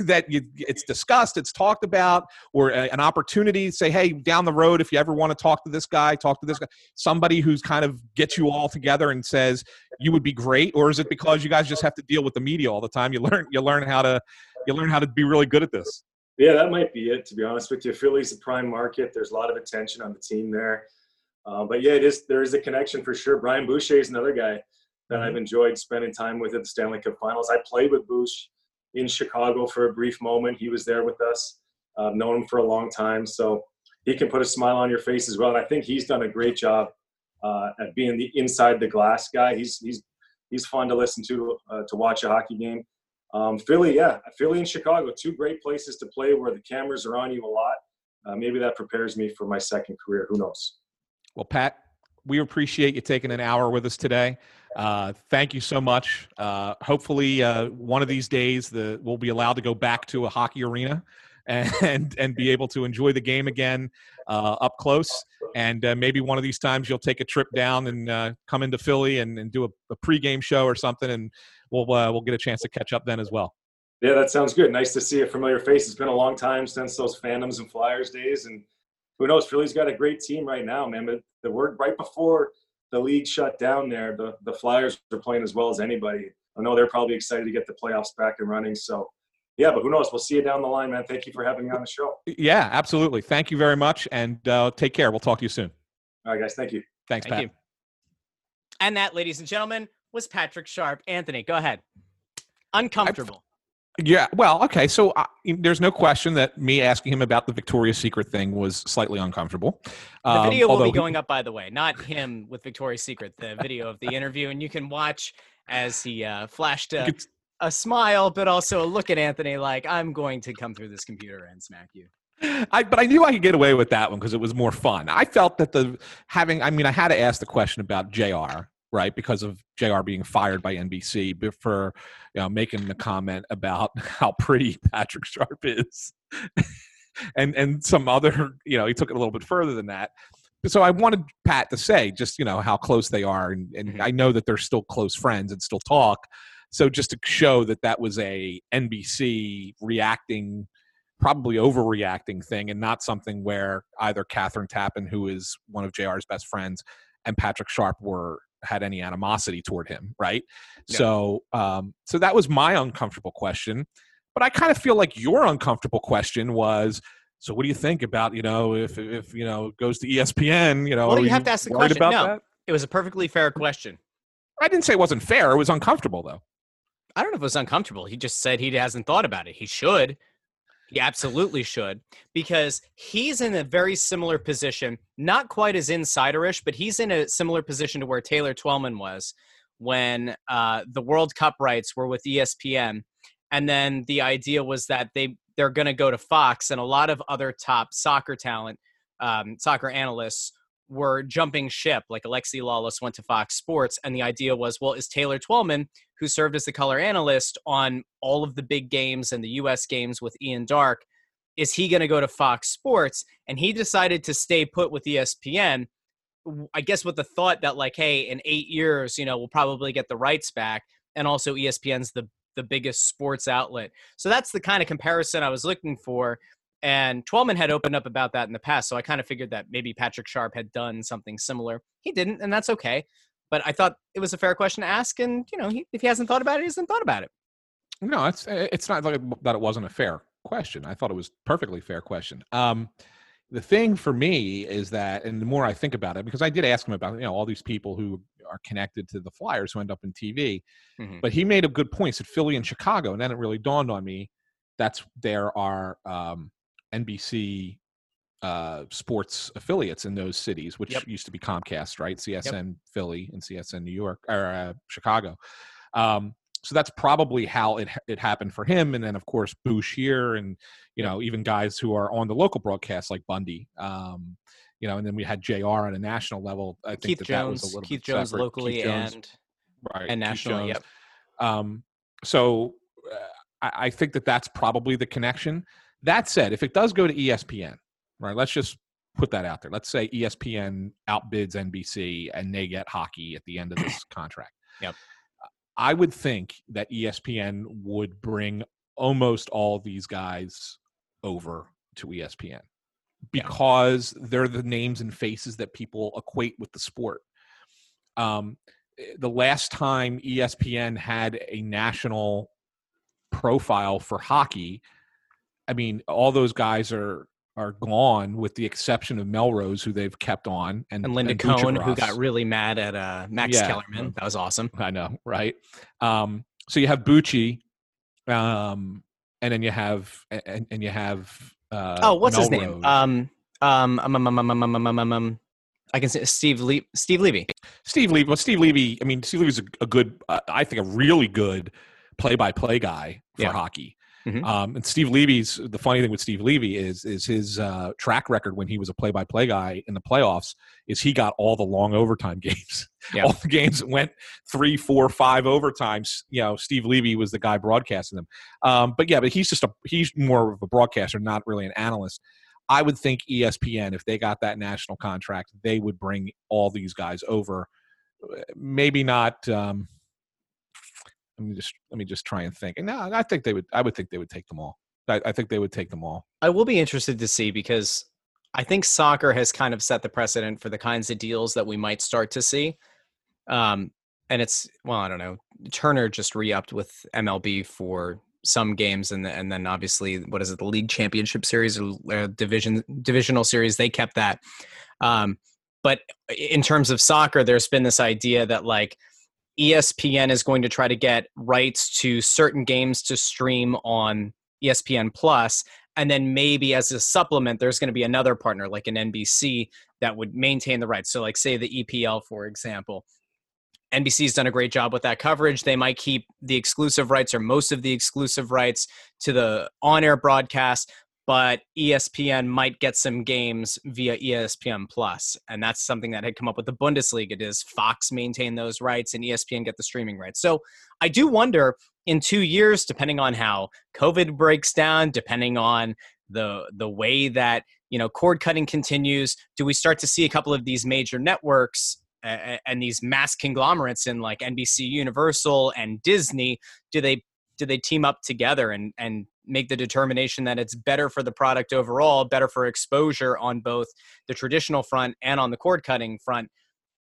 that you, it's discussed, it's talked about, or a, an opportunity to say, hey, down the road, if you ever want to talk to this guy, talk to this guy, somebody who's kind of gets you all together and says you would be great? Or is it because you guys just have to deal with the media all the time? You learn, you learn how to, you learn how to be really good at this. Yeah, that might be it, to be honest with you. Philly's a prime market. There's a lot of attention on the team there. Uh, but yeah, it is, there is a connection for sure. Brian Boucher is another guy that I've enjoyed spending time with at the Stanley Cup Finals. I played with Boosh in Chicago for a brief moment. He was there with us. I've uh, known him for a long time, so he can put a smile on your face as well. And I think he's done a great job uh, at being the inside the glass guy. He's he's he's fun to listen to uh, to watch a hockey game. Um, Philly, yeah, Philly and Chicago, two great places to play where the cameras are on you a lot. Uh, maybe that prepares me for my second career. Who knows? Well, Pat, we appreciate you taking an hour with us today. Uh, thank you so much. Uh, hopefully uh, one of these days the, we'll be allowed to go back to a hockey arena and, and, and be able to enjoy the game again uh, up close. And uh, maybe one of these times you'll take a trip down and uh, come into Philly and, and do a, a pregame show or something, and we'll, uh, we'll get a chance to catch up then as well. Yeah, that sounds good. Nice to see a familiar face. It's been a long time since those Phantoms and Flyers days, and who knows? Philly's got a great team right now, man. But the word right before the league shut down there, the, the Flyers are playing as well as anybody. I know they're probably excited to get the playoffs back and running. So, yeah, but who knows? We'll see you down the line, man. Thank you for having me on the show. Yeah, absolutely. Thank you very much, and uh, take care. We'll talk to you soon. All right, guys. Thank you. Thanks, Pat. Thank you. And that, ladies and gentlemen, was Patrick Sharp. Anthony, go ahead. Uncomfortable. I- Yeah, well, okay, so I, there's no question that me asking him about the Victoria's Secret thing was slightly uncomfortable. Um, the video will be going he, up, by the way, not him with Victoria's Secret, the video of the interview, and you can watch as he uh, flashed a, a smile, but also a look at Anthony like, I'm going to come through this computer and smack you. I, but I knew I could get away with that one because it was more fun. I felt that the having, I mean, I had to ask the question about J R, right, because of J R being fired by N B C for, you know, making the comment about how pretty Patrick Sharp is, and and some other, you know, he took it a little bit further than that. So I wanted Pat to say just, you know, how close they are, and, and mm-hmm. I know that they're still close friends and still talk. So just to show that that was a N B C reacting, probably overreacting thing, and not something where either Catherine Tappan, who is one of J R's best friends, and Patrick Sharp were had any animosity toward him, right? Yeah. So um, so that was my uncomfortable question. But I kind of feel like your uncomfortable question was, so what do you think about, you know, if, if you know, it goes to E S P N, you know, well, you have you to ask the question. About no, that? It was a perfectly fair question. I didn't say it wasn't fair. It was uncomfortable, though. I don't know if it was uncomfortable. He just said he hasn't thought about it. He should. He absolutely should, because he's in a very similar position, not quite as insiderish, but he's in a similar position to where Taylor Twellman was when uh, the World Cup rights were with E S P N. And then the idea was that they, they're going to go to Fox, and a lot of other top soccer talent, um, soccer analysts were jumping ship, like Alexi Lawless went to Fox Sports. And the idea was, well, is Taylor Twellman, who served as the color analyst on all of the big games and the U S games with Ian Dark, is he going to go to Fox Sports? And he decided to stay put with E S P N, I guess with the thought that, like, hey, in eight years, you know, we'll probably get the rights back. And also E S P N's the, the biggest sports outlet. So that's the kind of comparison I was looking for. And Twellman had opened up about that in the past, so I kind of figured that maybe Patrick Sharp had done something similar. He didn't, and that's okay. But I thought it was a fair question to ask, and, you know, he, if he hasn't thought about it, he hasn't thought about it. No, it's it's not like that it wasn't a fair question. I thought it was a perfectly fair question. Um, the thing for me is that, and the more I think about it, because I did ask him about, you know, all these people who are connected to the Flyers who end up in T V, mm-hmm. but he made a good point, said Philly and Chicago, and then it really dawned on me that's there are um, – N B C uh, sports affiliates in those cities, which yep. used to be Comcast, right? C S N yep. Philly and C S N New York or uh, Chicago. Um, so that's probably how it it happened for him. And then, of course, Boosh here, and you know, even guys who are on the local broadcast like Bundy. Um, you know, and then we had J R on a national level. I think Keith that, Jones, that was a little Keith bit Jones separate. locally Keith Jones, and right and nationally. Yep. Um, so uh, I, I think that that's probably the connection. That said, if it does go to E S P N, right, let's just put that out there. Let's say E S P N outbids N B C and they get hockey at the end of this contract. Yep. I would think that E S P N would bring almost all these guys over to E S P N because they're the names and faces that people equate with the sport. Um, the last time E S P N had a national profile for hockey, I mean, all those guys are are gone with the exception of Melrose, who they've kept on. And, and Linda and Cohn, who got really mad at uh, Max yeah. Kellerman. That was awesome. I know, right? Um, so you have Bucci, um, and then you have and, – and you have uh, – Oh, what's Melrose. his name? Um, um, um, um, um, um, um, um, um. I can say Steve Le- Steve Levy. Steve Levy. Well, Steve Levy, I mean, Steve Levy's a, a good uh, – I think a really good play-by-play guy for yeah. hockey. Mm-hmm. Um, and Steve Levy's the funny thing with Steve Levy is is his uh, track record when he was a play-by-play guy in the playoffs is he got all the long overtime games, yeah. all the games that went three, four, five overtimes. You know, Steve Levy was the guy broadcasting them. Um, but yeah, but he's just a he's more of a broadcaster, not really an analyst. I would think E S P N, if they got that national contract, they would bring all these guys over. Maybe not. Um, Let me just let me just try and think. And no, I think they would. I would think they would take them all. I, I think they would take them all. I will be interested to see because I think soccer has kind of set the precedent for the kinds of deals that we might start to see. Um, and it's well, I don't know. Turner just re-upped with M L B for some games, and and then obviously what is it, the League Championship Series or division divisional series? They kept that. Um, but in terms of soccer, there's been this idea that like. E S P N is going to try to get rights to certain games to stream on E S P N Plus, and then maybe as a supplement, there's going to be another partner like an N B C that would maintain the rights. So like say the E P L, for example, N B C's done a great job with that coverage. They might keep the exclusive rights or most of the exclusive rights to the on-air broadcast, but E S P N might get some games via E S P N Plus. And that's something that had come up with the Bundesliga. It is Fox maintain those rights and E S P N get the streaming rights. So I do wonder in two years, depending on how COVID breaks down, depending on the the way that, you know, cord cutting continues, do we start to see a couple of these major networks and, and these mass conglomerates in like N B C, Universal, and Disney, do they do they team up together and and make the determination that it's better for the product overall, better for exposure on both the traditional front and on the cord cutting front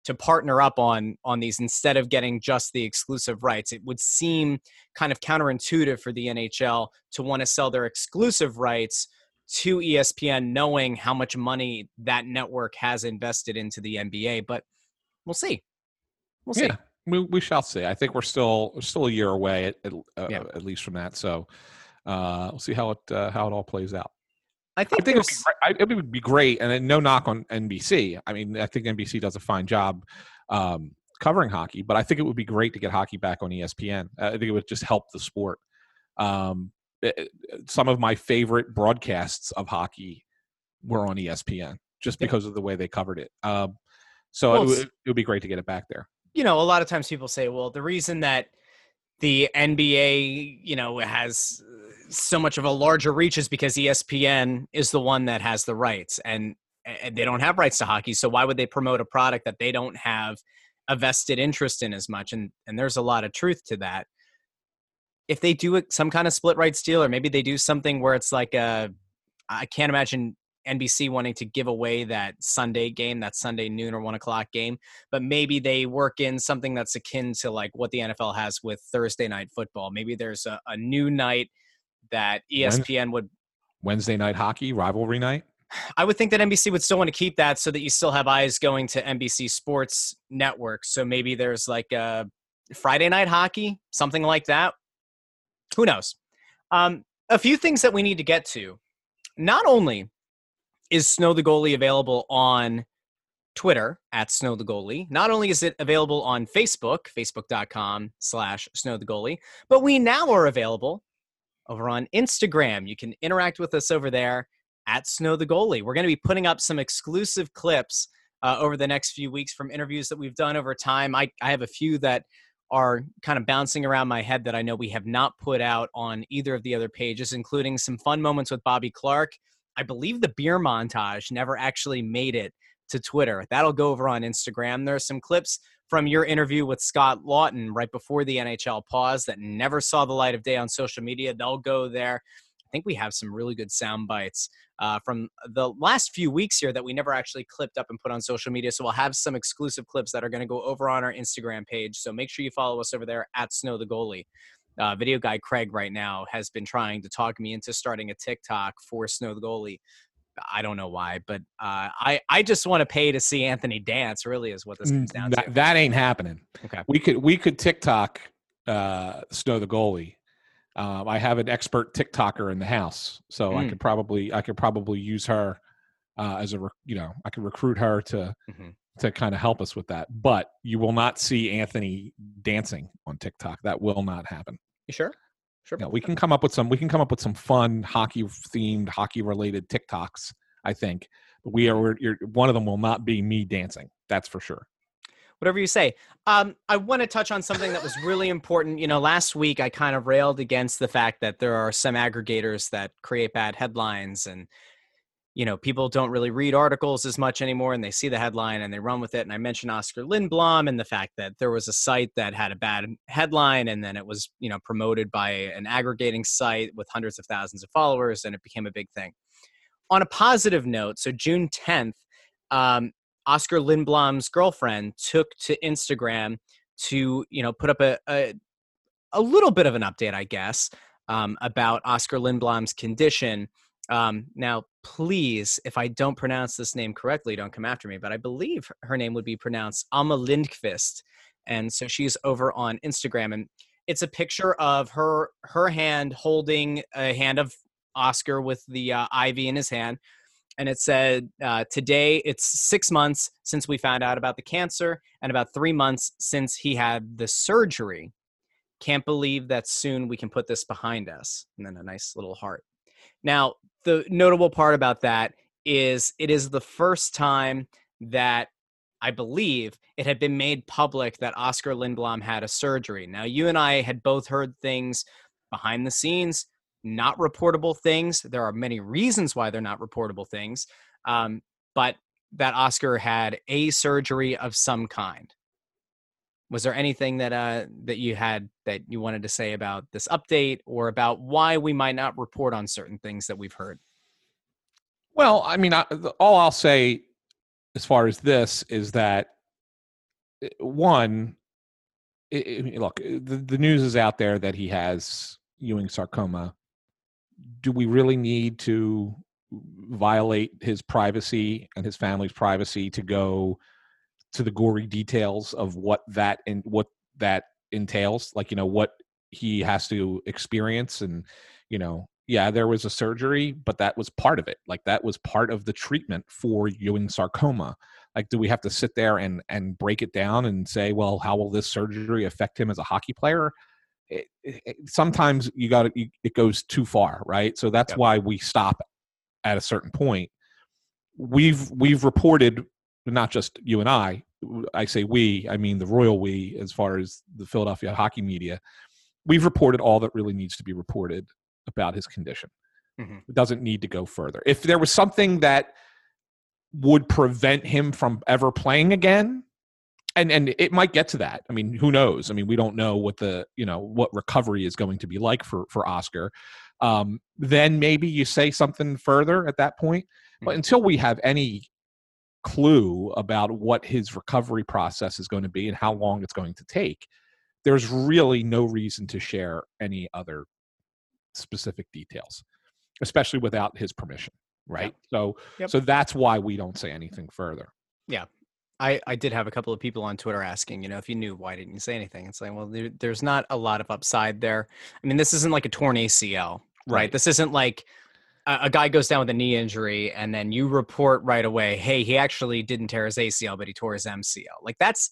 to partner up on, on these instead of getting just the exclusive rights. It would seem kind of counterintuitive for the N H L to want to sell their exclusive rights to E S P N, knowing how much money that network has invested into the N B A, but we'll see. We'll see. Yeah, we, we shall see. I think we're still, we're still a year away at, at, uh, yeah. at least from that. So, Uh, we'll see how it uh, how it all plays out. I think, I think it, would be, it would be great, and no knock on N B C. I mean, I think N B C does a fine job um, covering hockey, but I think it would be great to get hockey back on E S P N. I think it would just help the sport. Um, it, some of my favorite broadcasts of hockey were on E S P N just because yeah. of the way they covered it. Um, so well, it, would, it would be great to get it back there. You know, a lot of times people say, well, the reason that the N B A, you know, has so much of a larger reach is because E S P N is the one that has the rights, and, and they don't have rights to hockey. So why would they promote a product that they don't have a vested interest in as much? And, and there's a lot of truth to that. If they do some kind of split rights deal, or maybe they do something where it's like a, I can't imagine N B C wanting to give away that Sunday game, that Sunday noon or one o'clock game, but maybe they work in something that's akin to like what the N F L has with Thursday night football. Maybe there's a, a new night that E S P N would Wednesday night hockey rivalry night. I would think that N B C would still want to keep that so that you still have eyes going to N B C Sports Network. So maybe there's like a Friday night hockey, something like that. Who knows? Um, a few things that we need to get to. Not only is Snow the Goalie available on Twitter at Snow the Goalie. Not only is it available on Facebook, facebook.com slash Snow the Goalie, but we now are available over on Instagram. You can interact with us over there at Snow the Goalie. We're going to be putting up some exclusive clips uh, over the next few weeks from interviews that we've done over time. I, I have a few that are kind of bouncing around my head that I know we have not put out on either of the other pages, including some fun moments with Bobby Clark. I believe the beer montage never actually made it to Twitter. That'll go over on Instagram. There are some clips from your interview with Scott Lawton right before the N H L pause that never saw the light of day on social media. They'll go there. I think we have some really good sound bites uh, from the last few weeks here that we never actually clipped up and put on social media. So we'll have some exclusive clips that are going to go over on our Instagram page. So make sure you follow us over there at Snow the Goalie. Uh, video guy Craig right now has been trying to talk me into starting a TikTok for Snow the Goalie. I don't know why, but uh, I, I just want to pay to see Anthony dance, really, is what this comes down that, to. That ain't happening. Okay. We could we could TikTok uh, Snow the Goalie. Um, I have an expert TikToker in the house, so mm. I could probably I could probably use her uh, as a, you know, I could recruit her to mm-hmm. to kind of help us with that. But you will not see Anthony dancing on TikTok. That will not happen. You sure? Sure. Yeah, we can come up with some. We can come up with some fun hockey-themed, hockey-related TikToks. I think we are. We're, you're, one of them will not be me dancing. That's for sure. Whatever you say. Um, I want to touch on something that was really important. You know, last week I kind of railed against the fact that there are some aggregators that create bad headlines, and you know, people don't really read articles as much anymore, and they see the headline and they run with it. And I mentioned Oscar Lindblom and the fact that there was a site that had a bad headline, and then it was, you know, promoted by an aggregating site with hundreds of thousands of followers, and it became a big thing. On a positive note, so June tenth, um, Oscar Lindblom's girlfriend took to Instagram to, you know, put up a a, a little bit of an update, I guess, um, about Oscar Lindblom's condition. Um, now, please, if I don't pronounce this name correctly, don't come after me, but I believe her name would be pronounced Alma Lindqvist. And so she's over on Instagram, and it's a picture of her, her hand holding a hand of Oscar with the uh, ivy in his hand. And it said, uh, today it's six months since we found out about the cancer and about three months since he had the surgery. Can't believe that soon we can put this behind us. And then a nice little heart. Now, the notable part about that is it is the first time that I believe it had been made public that Oscar Lindblom had a surgery. Now, you and I had both heard things behind the scenes, not reportable things. There are many reasons why they're not reportable things, um, but that Oscar had a surgery of some kind. Was there anything that uh, that you had that you wanted to say about this update or about why we might not report on certain things that we've heard? Well, I mean, I, all I'll say as far as this is that, one, it, it, look, the, the news is out there that he has Ewing sarcoma. Do we really need to violate his privacy and his family's privacy to go to the gory details of what that and what that entails, like, you know, what he has to experience? And, you know, yeah, there was a surgery, but that was part of it. Like, that was part of the treatment for Ewing sarcoma. Like, do we have to sit there and, and break it down and say, well, how will this surgery affect him as a hockey player? It, it, it, sometimes you got to, it goes too far. Right. So that's yep. why we stop at a certain point. We've, we've reported, not just you and I, I say we, I mean the royal we, as far as the Philadelphia hockey media, we've reported all that really needs to be reported about his condition. Mm-hmm. It doesn't need to go further. If there was something that would prevent him from ever playing again, and, and it might get to that. I mean, who knows? I mean, we don't know what the, you know, what recovery is going to be like for, for Oscar. Um, then maybe you say something further at that point. Mm-hmm. But until we have any clue about what his recovery process is going to be and how long it's going to take, there's really no reason to share any other specific details, especially without his permission, right? Yep. So yep. so that's why we don't say anything further. Yeah. I, I did have a couple of people on Twitter asking, you know, if you knew, why didn't you say anything? It's like, well, there, there's not a lot of upside there. I mean, this isn't like a torn A C L, right? right. This isn't like a guy goes down with a knee injury and then you report right away, hey, he actually didn't tear his A C L, but he tore his M C L. Like, that's,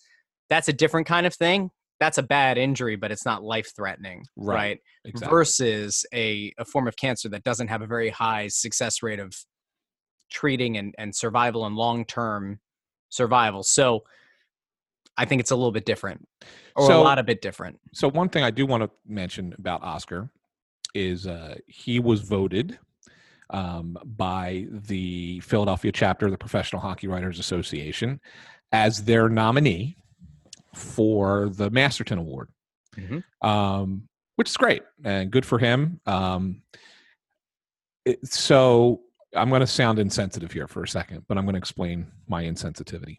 that's a different kind of thing. That's a bad injury, but it's not life threatening. Right. right? Exactly. Versus a, a form of cancer that doesn't have a very high success rate of treating and, and survival and long-term survival. So I think it's a little bit different or so, a lot of bit different. So one thing I do want to mention about Oscar is uh, he was voted Um, by the Philadelphia chapter of the Professional Hockey Writers Association as their nominee for the Masterton Award, mm-hmm. um, which is great and good for him. Um, it, so I'm going to sound insensitive here for a second, but I'm going to explain my insensitivity.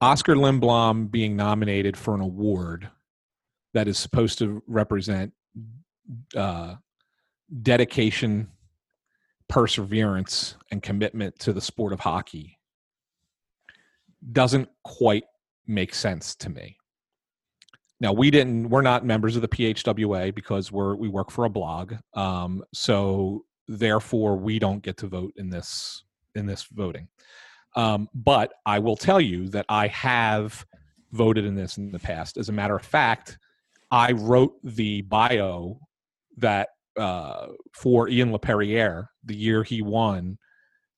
Oscar Lindblom being nominated for an award that is supposed to represent uh, dedication, perseverance, and commitment to the sport of hockey doesn't quite make sense to me. Now, we didn't, we're not members of the P H W A because we're, we work for a blog. Um, so therefore we don't get to vote in this, in this voting. Um, but I will tell you that I have voted in this in the past. As a matter of fact, I wrote the bio that, uh, for Ian LaPerriere, the year he won,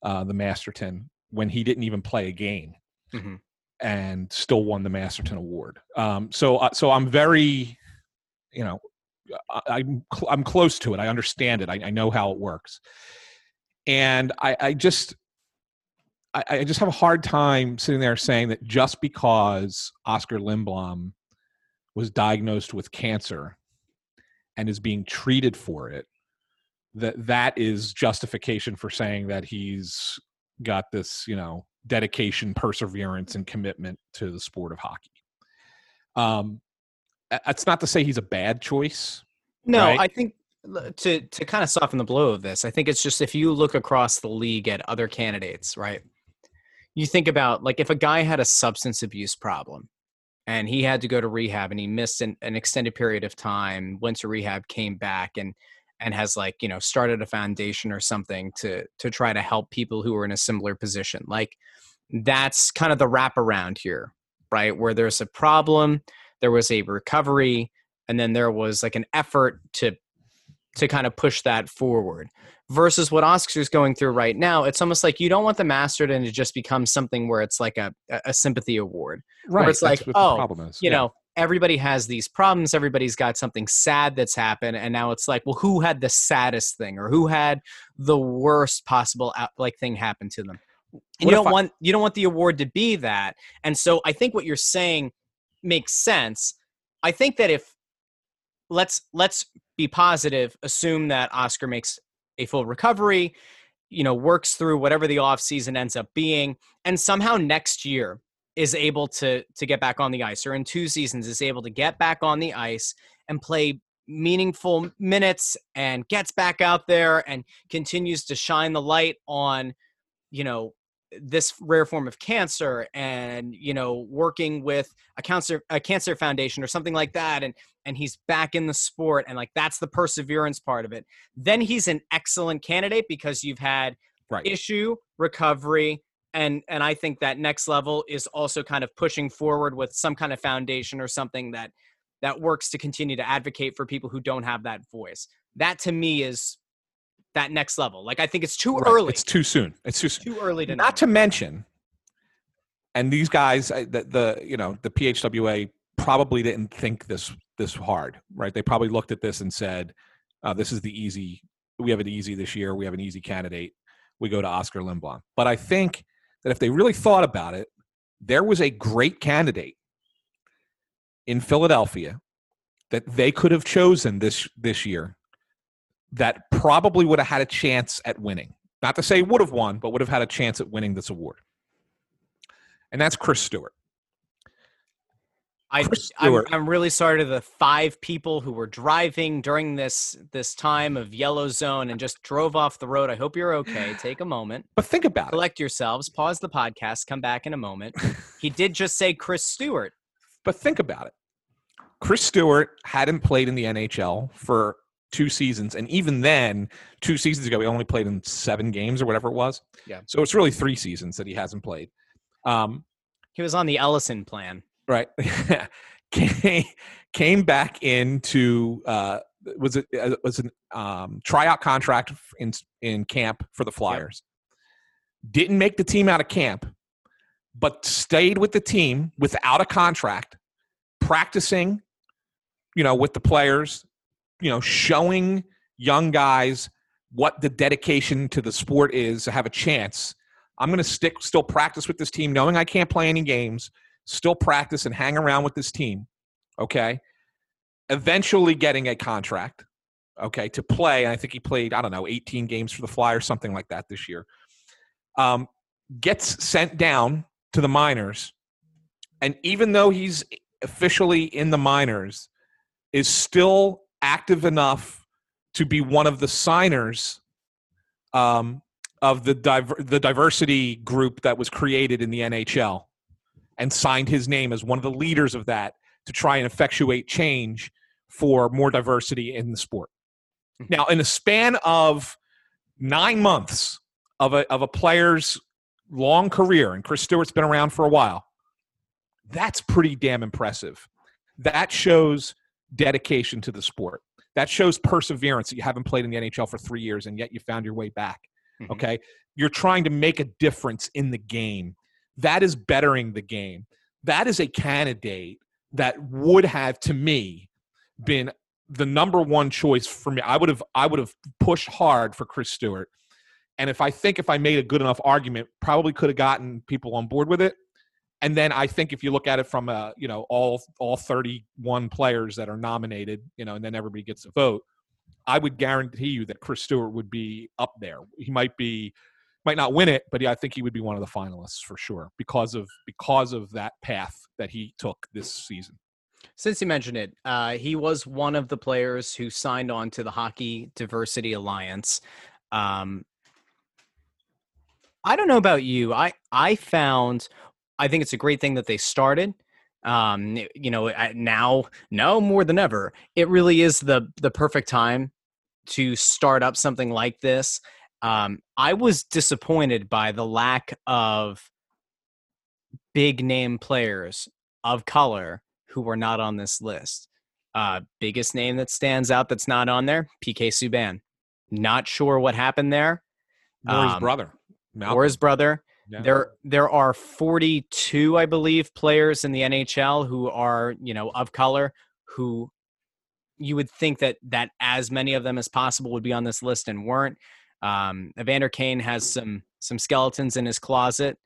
uh, the Masterton, when he didn't even play a game. Mm-hmm. And still won the Masterton Award. Um, so, uh, so I'm very, you know, I, I'm cl- I'm close to it. I understand it. I, I know how it works, and I, I just, I, I just have a hard time sitting there saying that just because Oscar Lindblom was diagnosed with cancer and is being treated for it, that that is justification for saying that he's got this, you know, dedication, perseverance, and commitment to the sport of hockey. Um, that's not to say he's a bad choice. No, right? I think to to kind of soften the blow of this, I think it's just if you look across the league at other candidates, right? You think about, like, if a guy had a substance abuse problem and he had to go to rehab and he missed an, an extended period of time, went to rehab, came back, and and has, like, you know, started a foundation or something to, to try to help people who are in a similar position. Like, that's kind of the wraparound here, right? Where there's a problem, there was a recovery, and then there was like an effort to, to kind of push that forward versus what Oscar's going through right now. It's almost like you don't want the Masterton to just become something where it's like a, a sympathy award, right? Where it's that's like, oh, you yeah. know, everybody has these problems. Everybody's got something sad that's happened. And now it's like, well, who had the saddest thing or who had the worst possible out- like thing happen to them? And what you don't I- want, you don't want the award to be that. And so I think what you're saying makes sense. I think that if let's, let's be positive, assume that Oscar makes a full recovery, you know, works through whatever the off season ends up being. And somehow next year, is able to to get back on the ice, or in two seasons is able to get back on the ice and play meaningful minutes and gets back out there and continues to shine the light on, you know, this rare form of cancer and, you know, working with a cancer, a cancer foundation or something like that. And, and he's back in the sport. And like, that's the perseverance part of it. Then he's an excellent candidate because you've had right. issue, recovery, And and I think that next level is also kind of pushing forward with some kind of foundation or something that that works to continue to advocate for people who don't have that voice. That to me is that next level. Like, I think it's too right. early. It's too soon. It's too soon. Too early to not know. To mention. And these guys, the, the you know the P H W A probably didn't think this this hard, right? They probably looked at this and said, uh, "This is the easy. We have it easy this year. We have an easy candidate. We go to Oscar Lindblom." But I think that if they really thought about it, there was a great candidate in Philadelphia that they could have chosen this this year that probably would have had a chance at winning. Not to say would have won, but would have had a chance at winning this award. And that's Chris Stewart. I, Chris Stewart. I'm, I'm really sorry to the five people who were driving during this this time of yellow zone and just drove off the road. I hope you're okay. Take a moment. But think about Collect it. Collect yourselves. Pause the podcast. Come back in a moment. He did just say Chris Stewart. But think about it. Chris Stewart hadn't played in the N H L for two seasons. And even then, two seasons ago, he only played in seven games or whatever it was. Yeah. So it's really three seasons that he hasn't played. Um, he was on the Ellison plan. Right. Came back into uh, was it was an um, tryout contract in in camp for the Flyers. Yep. Didn't make the team out of camp, but stayed with the team without a contract, practicing, you know, with the players, you know, showing young guys what the dedication to the sport is to have a chance. I'm going to stick, still practice with this team, knowing I can't play any games. still practice and hang around with this team, okay, eventually getting a contract, okay, to play. And I think he played, I don't know, eighteen games for the Flyers, something like that this year. Um, gets sent down to the minors. And even though he's officially in the minors, is still active enough to be one of the signers um, of the diver- the diversity group that was created in the N H L, and signed his name as one of the leaders of that to try and effectuate change for more diversity in the sport. Now, in a span of nine months of a, of a player's long career, and Chris Stewart's been around for a while, that's pretty damn impressive. That shows dedication to the sport. That shows perseverance that you haven't played in the N H L for three years, and yet you found your way back, mm-hmm. okay? You're trying to make a difference in the game. That is bettering the game. That is a candidate that would have, to me, been the number one choice for me. I would have I would have pushed hard for Chris Stewart. And if I think if I made a good enough argument, probably could have gotten people on board with it. And then I think if you look at it from a, you know, all all thirty-one players that are nominated, you know, and then everybody gets a vote, I would guarantee you that Chris Stewart would be up there. He might be might not win it, but yeah, I think he would be one of the finalists for sure because of because of that path that he took this season. Since you mentioned it, uh, he was one of the players who signed on to the Hockey Diversity Alliance. Um, I don't know about you. I I found I think it's a great thing that they started. Um, you know, now now more than ever, it really is the the perfect time to start up something like this. Um, I was disappointed by the lack of big name players of color who were not on this list. Uh, biggest name that stands out that's not on there, P K Subban. Not sure what happened there. Or his um, brother. Malcolm. Or his brother. Yeah. There, there are forty-two, I believe, players in the N H L who are, you know, of color, who you would think that that as many of them as possible would be on this list and weren't. Um, Evander Kane has some some skeletons in his closet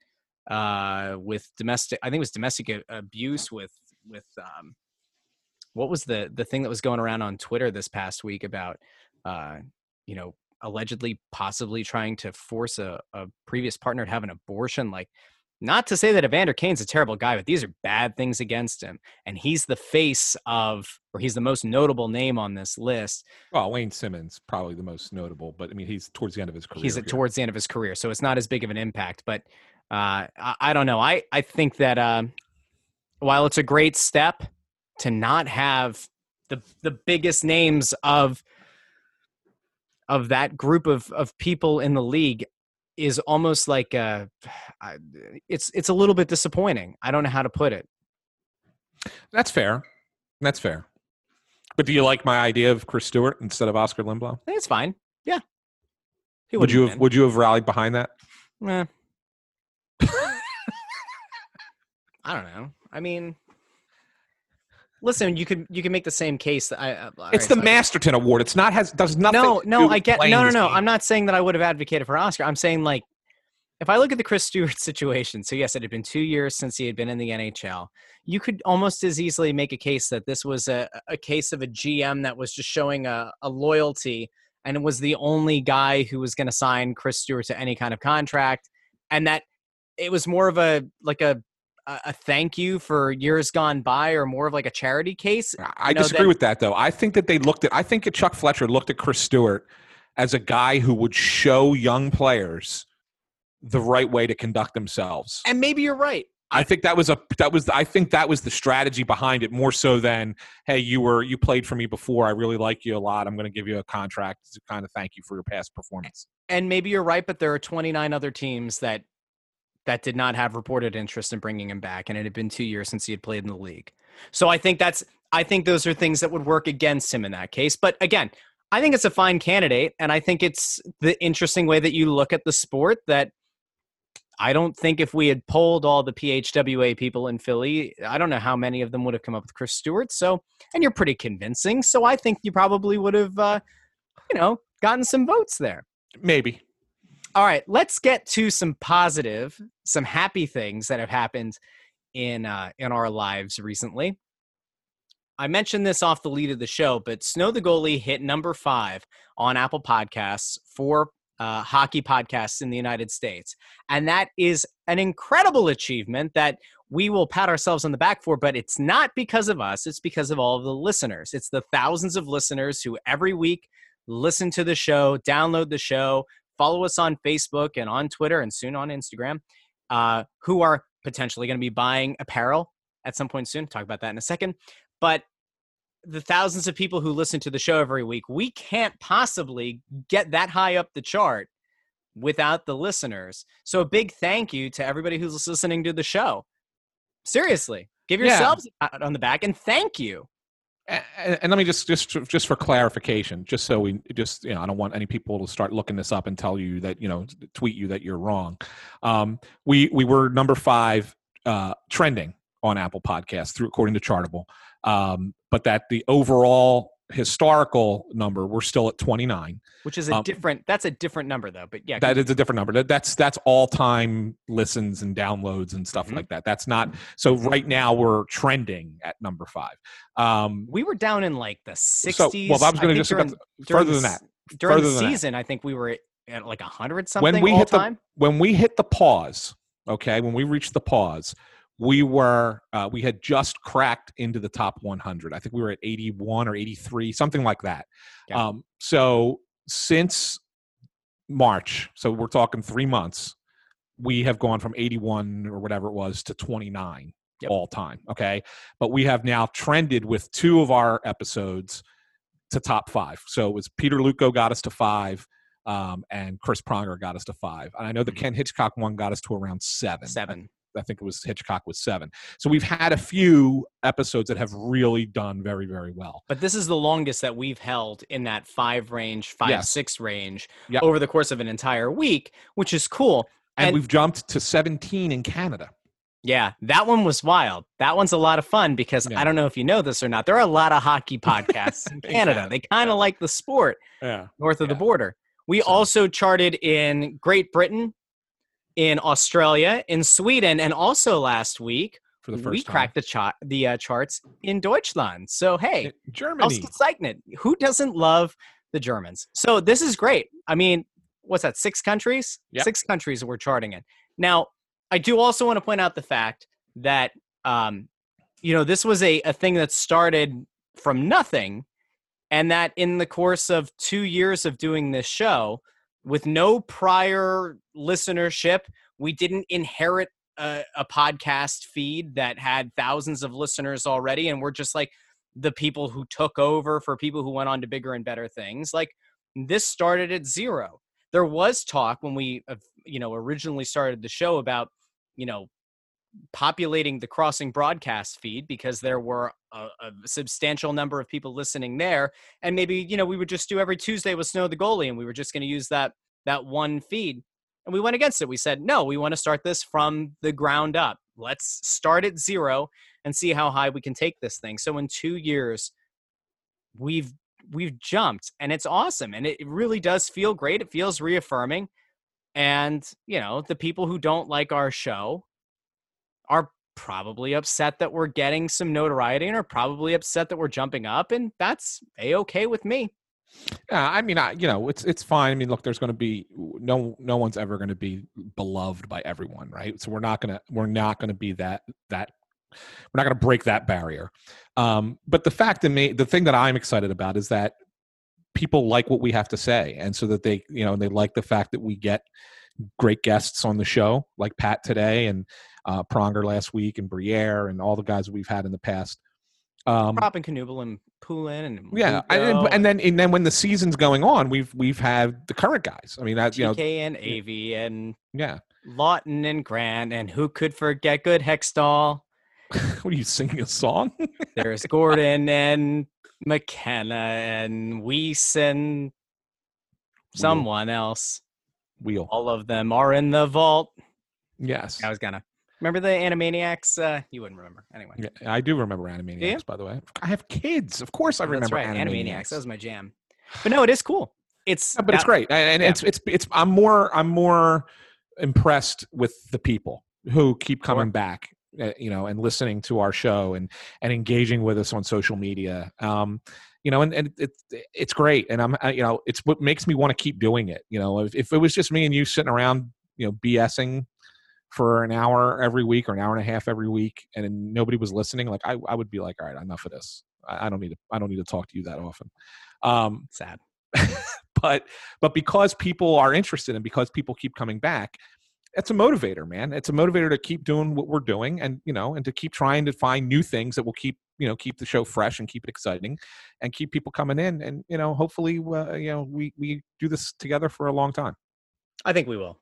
uh, with domestic. I think it was domestic abuse with with um, what was the the thing that was going around on Twitter this past week about uh, you know allegedly possibly trying to force a, a previous partner to have an abortion. Like, not to say that Evander Kane's a terrible guy, but these are bad things against him, and he's the face of, or he's the most notable name on this list. Well, Wayne Simmons probably the most notable, but I mean, he's towards the end of his career. He's at towards the end of his career, so it's not as big of an impact. But uh, I, I don't know. I I think that uh, while it's a great step to not have the the biggest names of of that group of of people in the league, is almost like a, it's it's a little bit disappointing. I don't know how to put it. That's fair. That's fair. But do you like my idea of Chris Stewart instead of Oscar Lindblom? I think it's fine. Yeah. He would you have been. Would you have rallied behind that? Eh. I don't know. I mean, listen, you could you can make the same case. That I, uh, it's right, the so Masterton I, Award. It's not has does nothing. No, no, to I get no, no, no. Game. I'm not saying that I would have advocated for Oscar. I'm saying, like, if I look at the Chris Stewart situation. So yes, it had been two years since he had been in the N H L. You could almost as easily make a case that this was a a case of a G M that was just showing a, a loyalty, and it was the only guy who was going to sign Chris Stewart to any kind of contract, and that it was more of a like a. a thank you for years gone by, or more of like a charity case. I you know, disagree that- with that though. I think that they looked at, I think that Chuck Fletcher looked at Chris Stewart as a guy who would show young players the right way to conduct themselves. And maybe you're right. I think that was a, that was, I think that was the strategy behind it, more so than, hey, you were, you played for me before. I really like you a lot. I'm going to give you a contract to kind of thank you for your past performance. And maybe you're right, but there are twenty-nine other teams that, that did not have reported interest in bringing him back, and it had been two years since he had played in the league. So I think that's, I think those are things that would work against him in that case. But again, I think it's a fine candidate, and I think it's the interesting way that you look at the sport that I don't think if we had polled all the P H W A people in Philly, I don't know how many of them would have come up with Chris Stewart. So, and you're pretty convincing. So I think you probably would have, uh, you know, gotten some votes there. Maybe. All right, let's get to some positive, some happy things that have happened in uh, in our lives recently. I mentioned this off the lead of the show, but Snow the Goalie hit number five on Apple Podcasts for uh, hockey podcasts in the United States. And that is an incredible achievement that we will pat ourselves on the back for, but it's not because of us. It's because of all of the listeners. It's the thousands of listeners who every week listen to the show, download the show, follow us on Facebook and on Twitter and soon on Instagram, uh, who are potentially going to be buying apparel at some point soon. Talk about that in a second. But the thousands of people who listen to the show every week, we can't possibly get that high up the chart without the listeners. So a big thank you to everybody who's listening to the show. Seriously, give yourselves yeah. out on the back and thank you. And, and let me just, just, just for clarification, just so we just, you know, I don't want any people to start looking this up and tell you that, you know, tweet you that you're wrong. Um, we, we were number five uh, trending on Apple Podcasts through, according to Chartable. Um, but that the overall historical number, we're still at twenty-nine, which is a um, different, that's a different number though, but yeah, that is a different number. That, that's, that's all time listens and downloads and stuff mm-hmm. like that. That's not, so right now we're trending at number five. Um, we were down in like the sixties. So, well, I was going to just during, further during, than that. During the season, that. I think we were at, at like a hundred something when we all hit time. The, when we hit the pause, okay. When we reached the pause, we were, uh, we had just cracked into the top one hundred. I think we were at eighty-one or eighty-three, something like that. Yeah. Um, so since March, so we're talking three months, we have gone from eighty-one or whatever it was to twenty-nine yep. all time. Okay. But we have now trended with two of our episodes to top five. So it was Peter Luco got us to five. Um, and Chris Pronger got us to five. And I know the mm-hmm. Ken Hitchcock one got us to around seven. Seven. I think it was Hitchcock was seven. So we've had a few episodes that have really done very, very well. But this is the longest that we've held in that five range, five, yes. six range yep. over the course of an entire week, which is cool. And, and we've jumped to seventeen in Canada. Yeah, that one was wild. That one's a lot of fun because yeah. I don't know if you know this or not. There are a lot of hockey podcasts in Canada. They kind of yeah. like the sport yeah. north of yeah. the border. We so. also charted in Great Britain, in Australia, in Sweden, and also last week, for the first we cracked time. the, cha- the uh, charts in Deutschland. So, hey, Germany. Who doesn't love the Germans? So this is great. I mean, what's that, six countries? Yep. Six countries we're charting in. Now, I do also want to point out the fact that, um, you know, this was a, a thing that started from nothing, and that in the course of two years of doing this show, with no prior listenership, we didn't inherit a, a podcast feed that had thousands of listeners already. And we're just like the people who took over for people who went on to bigger and better things. Like this started at zero. There was talk when we, you know, originally started the show about, you know, populating the Crossing Broadcast feed because there were a, a substantial number of people listening there. And maybe, you know, we would just do every Tuesday with Snow the Goalie, and we were just going to use that, that one feed. And we went against it. We said, no, we want to start this from the ground up. Let's start at zero and see how high we can take this thing. So in two years, we've, we've jumped, and it's awesome. And it really does feel great. It feels reaffirming. And, you know, the people who don't like our show are probably upset that we're getting some notoriety and are probably upset that we're jumping up, and that's a-okay with me. Yeah, I mean, I, you know, it's it's fine. I mean, look, there's going to be no no one's ever going to be beloved by everyone, right? So we're not gonna we're not going to be that that we're not going to break that barrier. Um, but the fact that me, the thing that I'm excited about is that people like what we have to say, and so that they you know they like the fact that we get great guests on the show, like Pat today and uh, Pronger last week and Briere and all the guys we've had in the past. Um, Robin Knubel and Poulin and yeah, I, and then and then when the season's going on, we've we've had the current guys. I mean, that's you know, T K and Avey and yeah, Lawton and Grant, and who could forget Good Hextall? What are you singing a song? There's Gordon and McKenna and Weiss and someone else. Wheel. All of them are in the vault. Yes. I was gonna remember the Animaniacs. Uh, you wouldn't remember anyway. Yeah, I do remember Animaniacs, yeah. by the way. I have kids, of course. I oh, remember that's right. Animaniacs. Animaniacs. That was my jam. But no, it is cool. It's yeah, but that, it's great, and yeah. it's it's it's. I'm more I'm more impressed with the people who keep coming sure. back uh, you know, and listening to our show and and engaging with us on social media. Um, you know, and, and it, it, it's great. And I'm, I, you know, it's what makes me want to keep doing it. You know, if, if it was just me and you sitting around, you know, BSing for an hour every week or an hour and a half every week, and nobody was listening, like I, I would be like, all right, enough of this. I, I don't need to, I don't need to talk to you that often. Um, Sad. but, but because people are interested and because people keep coming back, it's a motivator, man. It's a motivator to keep doing what we're doing, and, you know, and to keep trying to find new things that will keep, you know, keep the show fresh and keep it exciting and keep people coming in. And, you know, hopefully, uh, you know, we, we do this together for a long time. I think we will.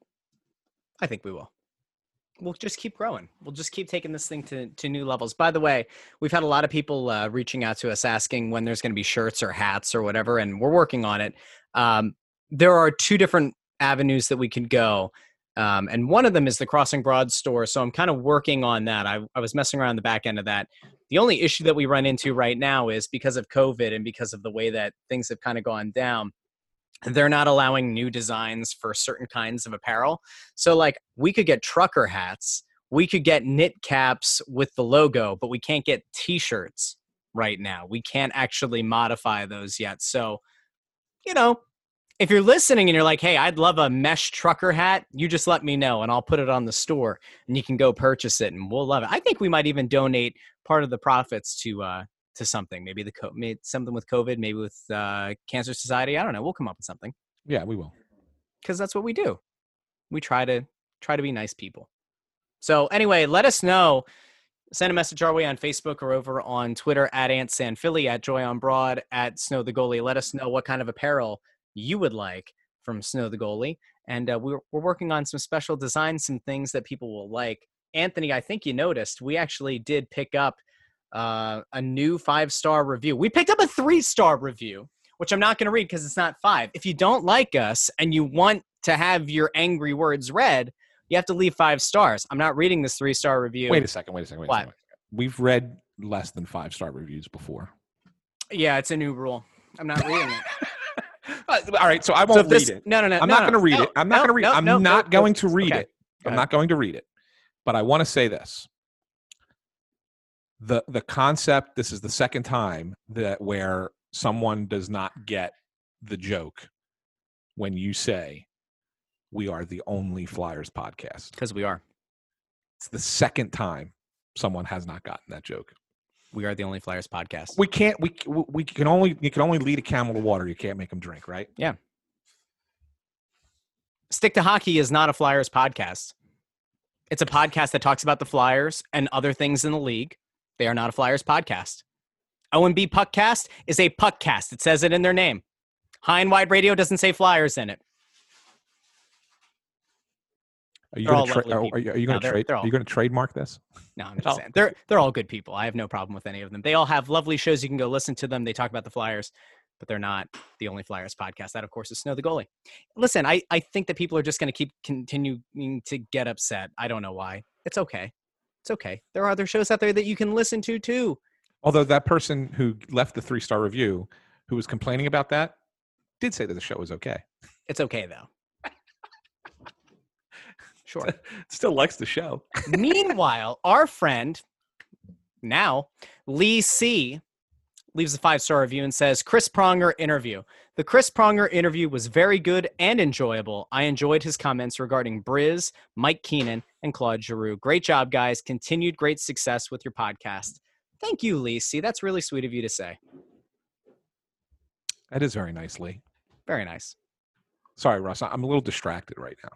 I think we will. We'll just keep growing. We'll just keep taking this thing to, to new levels. By the way, we've had a lot of people uh, reaching out to us asking when there's going to be shirts or hats or whatever, and we're working on it. Um, there are two different avenues that we can go, um, and one of them is the Crossing Broad store, so I'm kind of working on that. I, I was messing around the back end of that. The only issue that we run into right now is because of COVID and because of the way that things have kind of gone down, they're not allowing new designs for certain kinds of apparel. So like we could get trucker hats, we could get knit caps with the logo, but we can't get t-shirts right now. We can't actually modify those yet. So, you know, if you're listening and you're like, hey, I'd love a mesh trucker hat, you just let me know and I'll put it on the store and you can go purchase it and we'll love it. I think we might even donate part of the profits to, uh, to something, maybe the co- maybe something with COVID, maybe with uh, Cancer Society. I don't know. We'll come up with something. Yeah, we will. Because that's what we do. We try to try to be nice people. So anyway, let us know. Send a message our way on Facebook or over on Twitter at AntSanPhilly, at JoyOnBroad, at Snow the Goalie. Let us know what kind of apparel you would like from Snow the Goalie. And uh, we're, we're working on some special designs, some things that people will like. Anthony, I think you noticed we actually did pick up uh a new five-star review. We picked up a three-star review, which I'm not going to read because it's not five. If you don't like us and you want to have your angry words read, you have to leave five stars. I'm not reading this three-star review. Wait a second, wait a second, wait a second. We've read less than five-star reviews before. Yeah, it's a new rule. I'm not reading it. uh, all right, so I won't so this, read it. No, no, no. I'm no, not no, going to read no, it. I'm not no, going to read no, it. I'm no, not no, going no. to read okay. it. I'm not going to read it. But I want to say this. The the concept, this is the second time that where someone does not get the joke when you say we are the only Flyers podcast. Because we are. It's the second time someone has not gotten that joke. We are the only Flyers podcast. We can't we we can only you can only lead a camel to water. You can't make them drink, right? Yeah. Stick to Hockey is not a Flyers podcast. It's a podcast that talks about the Flyers and other things in the league. They are not a Flyers podcast. O M B Puckcast is a Puckcast. It says it in their name. High and Wide Radio doesn't say Flyers in it. Are you going to tra- are, are you going to no, trade? All... Are you going to trademark this? No, I'm just saying they're they're all good people. I have no problem with any of them. They all have lovely shows. You can go listen to them. They talk about the Flyers, but they're not the only Flyers podcast. That, of course, is Snow the Goalie. Listen, I I think that people are just going to keep continuing to get upset. I don't know why. It's okay. It's okay. There are other shows out there that you can listen to too. Although that person who left the three-star review, who was complaining about that, did say that the show was okay. It's okay though. Sure. Still likes the show. Meanwhile, our friend now, Lee C, leaves a five-star review and says, Chris Pronger interview. The Chris Pronger interview was very good and enjoyable. I enjoyed his comments regarding Briz, Mike Keenan, and Claude Giroux. Great job, guys. Continued great success with your podcast. Thank you, Lee. See, that's really sweet of you to say. That is very nice, Lee. Very nice. Sorry, Russ. I'm a little distracted right now.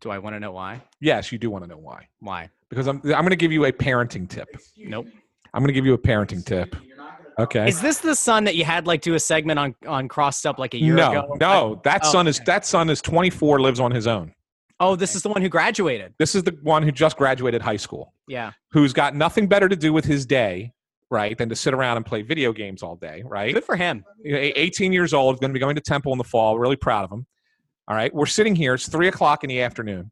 Do I want to know why? Yes, you do want to know why. Why? Because I'm, I'm going to give you a parenting tip. Excuse nope. Me. I'm going to give you a parenting tip. Okay. Is this the son that you had like do a segment on, on Crossed Up like a year no, ago? No, no. That oh, son okay. is that son is twenty-four, lives on his own. Oh, this okay. is the one who graduated. This is the one who just graduated high school. Yeah. Who's got nothing better to do with his day, right, than to sit around and play video games all day, right? Good for him. eighteen years old, going to be going to Temple in the fall. Really proud of him. All right. We're sitting here. It's three o'clock in the afternoon.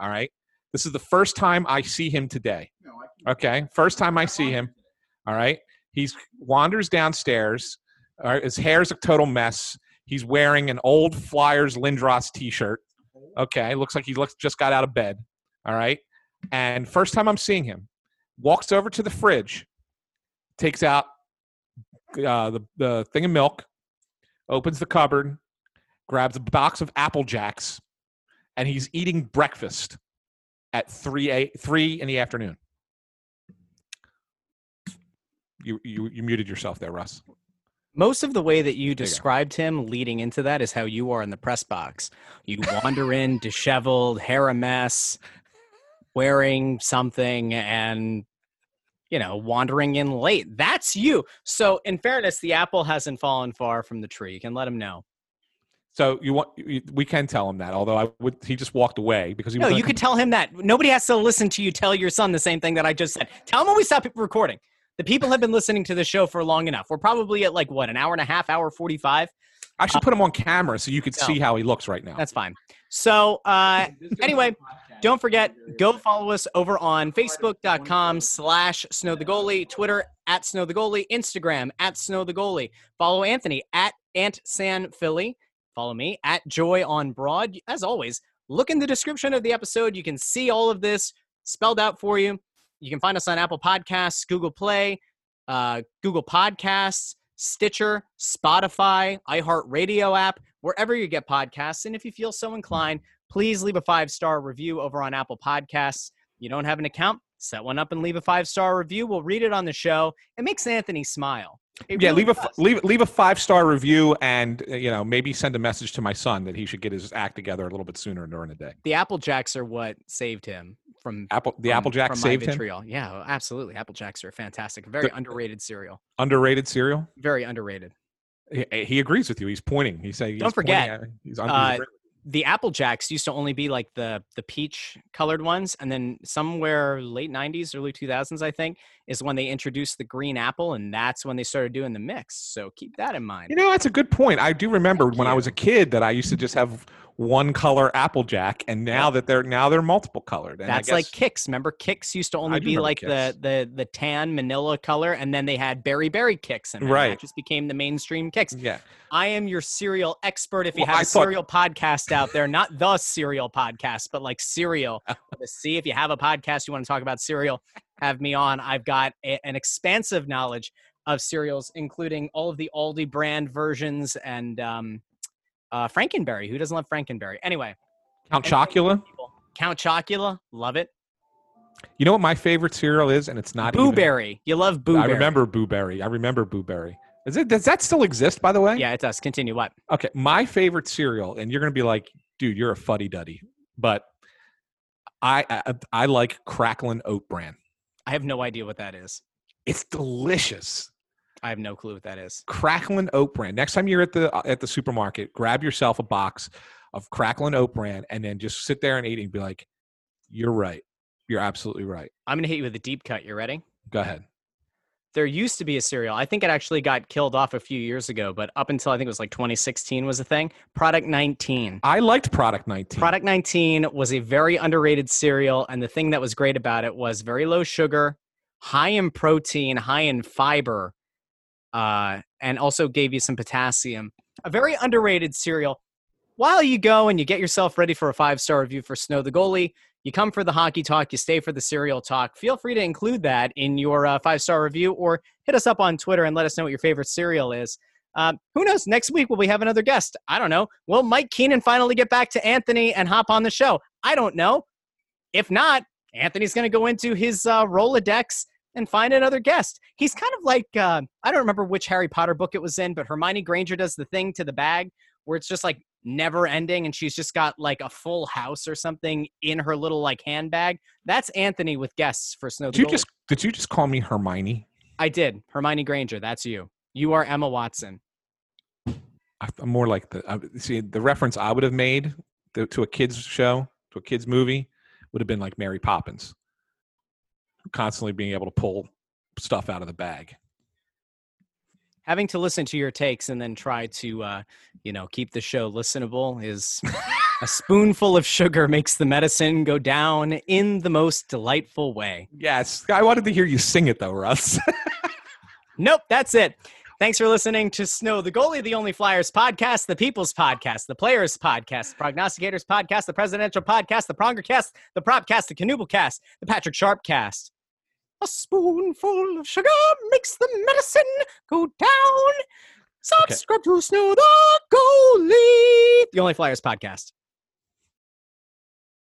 All right. This is the first time I see him today. Okay. First time I see him. All right. He wanders downstairs. All right, his hair's a total mess. He's wearing an old Flyers Lindros t-shirt. Okay, looks like he looks just got out of bed. All right, and first time I'm seeing him, walks over to the fridge, takes out uh, the, the thing of milk, opens the cupboard, grabs a box of Apple Jacks, and he's eating breakfast at three in the afternoon. You, you you muted yourself there, Russ. Most of the way that you described you him leading into that is how you are in the press box. You'd wander in, disheveled, hair a mess, wearing something, and, you know, wandering in late. That's you. So, in fairness, the apple hasn't fallen far from the tree. You can let him know. So you want you, we can tell him that. Although I would, he just walked away because he. No, was you could tell him that. Nobody has to listen to you tell your son the same thing that I just said. Tell him when we stop recording. The people have been listening to the show for long enough. We're probably at like, what, an hour and a half, hour forty-five? I should uh, put him on camera so you could no, see how he looks right now. That's fine. So uh, anyway, don't forget, go follow us over on Facebook.com slash Snow the Goalie, Twitter at Snow the Goalie, Instagram at Snow the Goalie. Follow Anthony at Ant San Philly. Follow me at Joy on Broad. As always, look in the description of the episode. You can see all of this spelled out for you. You can find us on Apple Podcasts, Google Play, uh, Google Podcasts, Stitcher, Spotify, iHeartRadio app, wherever you get podcasts. And if you feel so inclined, please leave a five-star review over on Apple Podcasts. You don't have an account? Set one up and leave a five-star review. We'll read it on the show. It makes Anthony smile. It yeah, really leave does. a leave leave a five-star review, and you know, maybe send a message to my son that he should get his act together a little bit sooner during the day. The Apple Jacks are what saved him. From Apple, the from, Apple Jacks from saved vitriol. him. Yeah, absolutely. Apple Jacks are fantastic. Very the, underrated cereal. Underrated cereal. Very underrated. He, he agrees with you. He's pointing. He's saying. Don't he's forget. At, he's uh, the Apple Jacks used to only be like the the peach colored ones, and then somewhere late nineties, early two thousands, I think, is when they introduced the green apple, and that's when they started doing the mix. So keep that in mind. You know, that's a good point. I do remember Thank when you. I was a kid that I used to just have one color Applejack, and now that they're now they're multiple colored. And that's I guess, like Kix. Remember, Kix used to only be like Kix. the the the tan manila color, and then they had berry berry Kix, and right. that just became the mainstream Kix. Yeah, I am your cereal expert. If you well, have I a thought... cereal podcast out there, not the cereal podcast, but like cereal. Let's see if you have a podcast you want to talk about cereal. Have me on. I've got a, an expansive knowledge of cereals, including all of the Aldi brand versions and. um Uh, Frankenberry. Who doesn't love Frankenberry? Anyway. Count Chocula. Count Chocula. Love it. You know what my favorite cereal is? And it's not Boo even... Berry. You love Boo I Berry. I remember Boo Berry. I remember Boo Berry. Is it, does that still exist, by the way? Yeah, it does. Continue. What? Okay. My favorite cereal, and you're going to be like, dude, you're a fuddy-duddy. But I, I I like Cracklin' Oat Bran. I have no idea what that is. It's delicious. I have no clue what that is. Cracklin' Oat Bran. Next time you're at the at the supermarket, grab yourself a box of Cracklin' Oat Bran and then just sit there and eat it and be like, you're right. You're absolutely right. I'm going to hit you with a deep cut. You ready? Go ahead. There used to be a cereal. I think it actually got killed off a few years ago, but up until I think it was like twenty sixteen was a thing. Product nineteen. I liked Product nineteen. Product nineteen was a very underrated cereal, and the thing that was great about it was very low sugar, high in protein, high in fiber. Uh, and also gave you some potassium. A very underrated cereal. While you go and you get yourself ready for a five-star review for Snow the Goalie, you come for the hockey talk, you stay for the cereal talk. Feel free to include that in your uh, five-star review, or hit us up on Twitter and let us know what your favorite cereal is. Um, who knows? Next week, will we have another guest? I don't know. Will Mike Keenan finally get back to Anthony and hop on the show? I don't know. If not, Anthony's going to go into his uh, Rolodex and find another guest. He's kind of like, uh, I don't remember which Harry Potter book it was in, but Hermione Granger does the thing to the bag where it's just like never ending. And she's just got like a full house or something in her little like handbag. That's Anthony with guests for Snow the Goalie. Did you just, did you just call me Hermione? I did. Hermione Granger. That's you. You are Emma Watson. I'm more like the, uh, see the reference I would have made to, to a kid's show, to a kid's movie would have been like Mary Poppins. Constantly being able to pull stuff out of the bag. Having to listen to your takes and then try to, uh, you know, keep the show listenable is a spoonful of sugar makes the medicine go down in the most delightful way. Yes. I wanted to hear you sing it though, Russ. Nope. That's it. Thanks for listening to Snow the Goalie, the only Flyers podcast, the People's podcast, the Players podcast, the Prognosticators podcast, the Presidential podcast, the Prongercast, the Propcast, the Canooblecast, the Patrick Sharp cast. A spoonful of sugar makes the medicine go down. Subscribe okay. to Snow the Goalie. The Only Flyers podcast.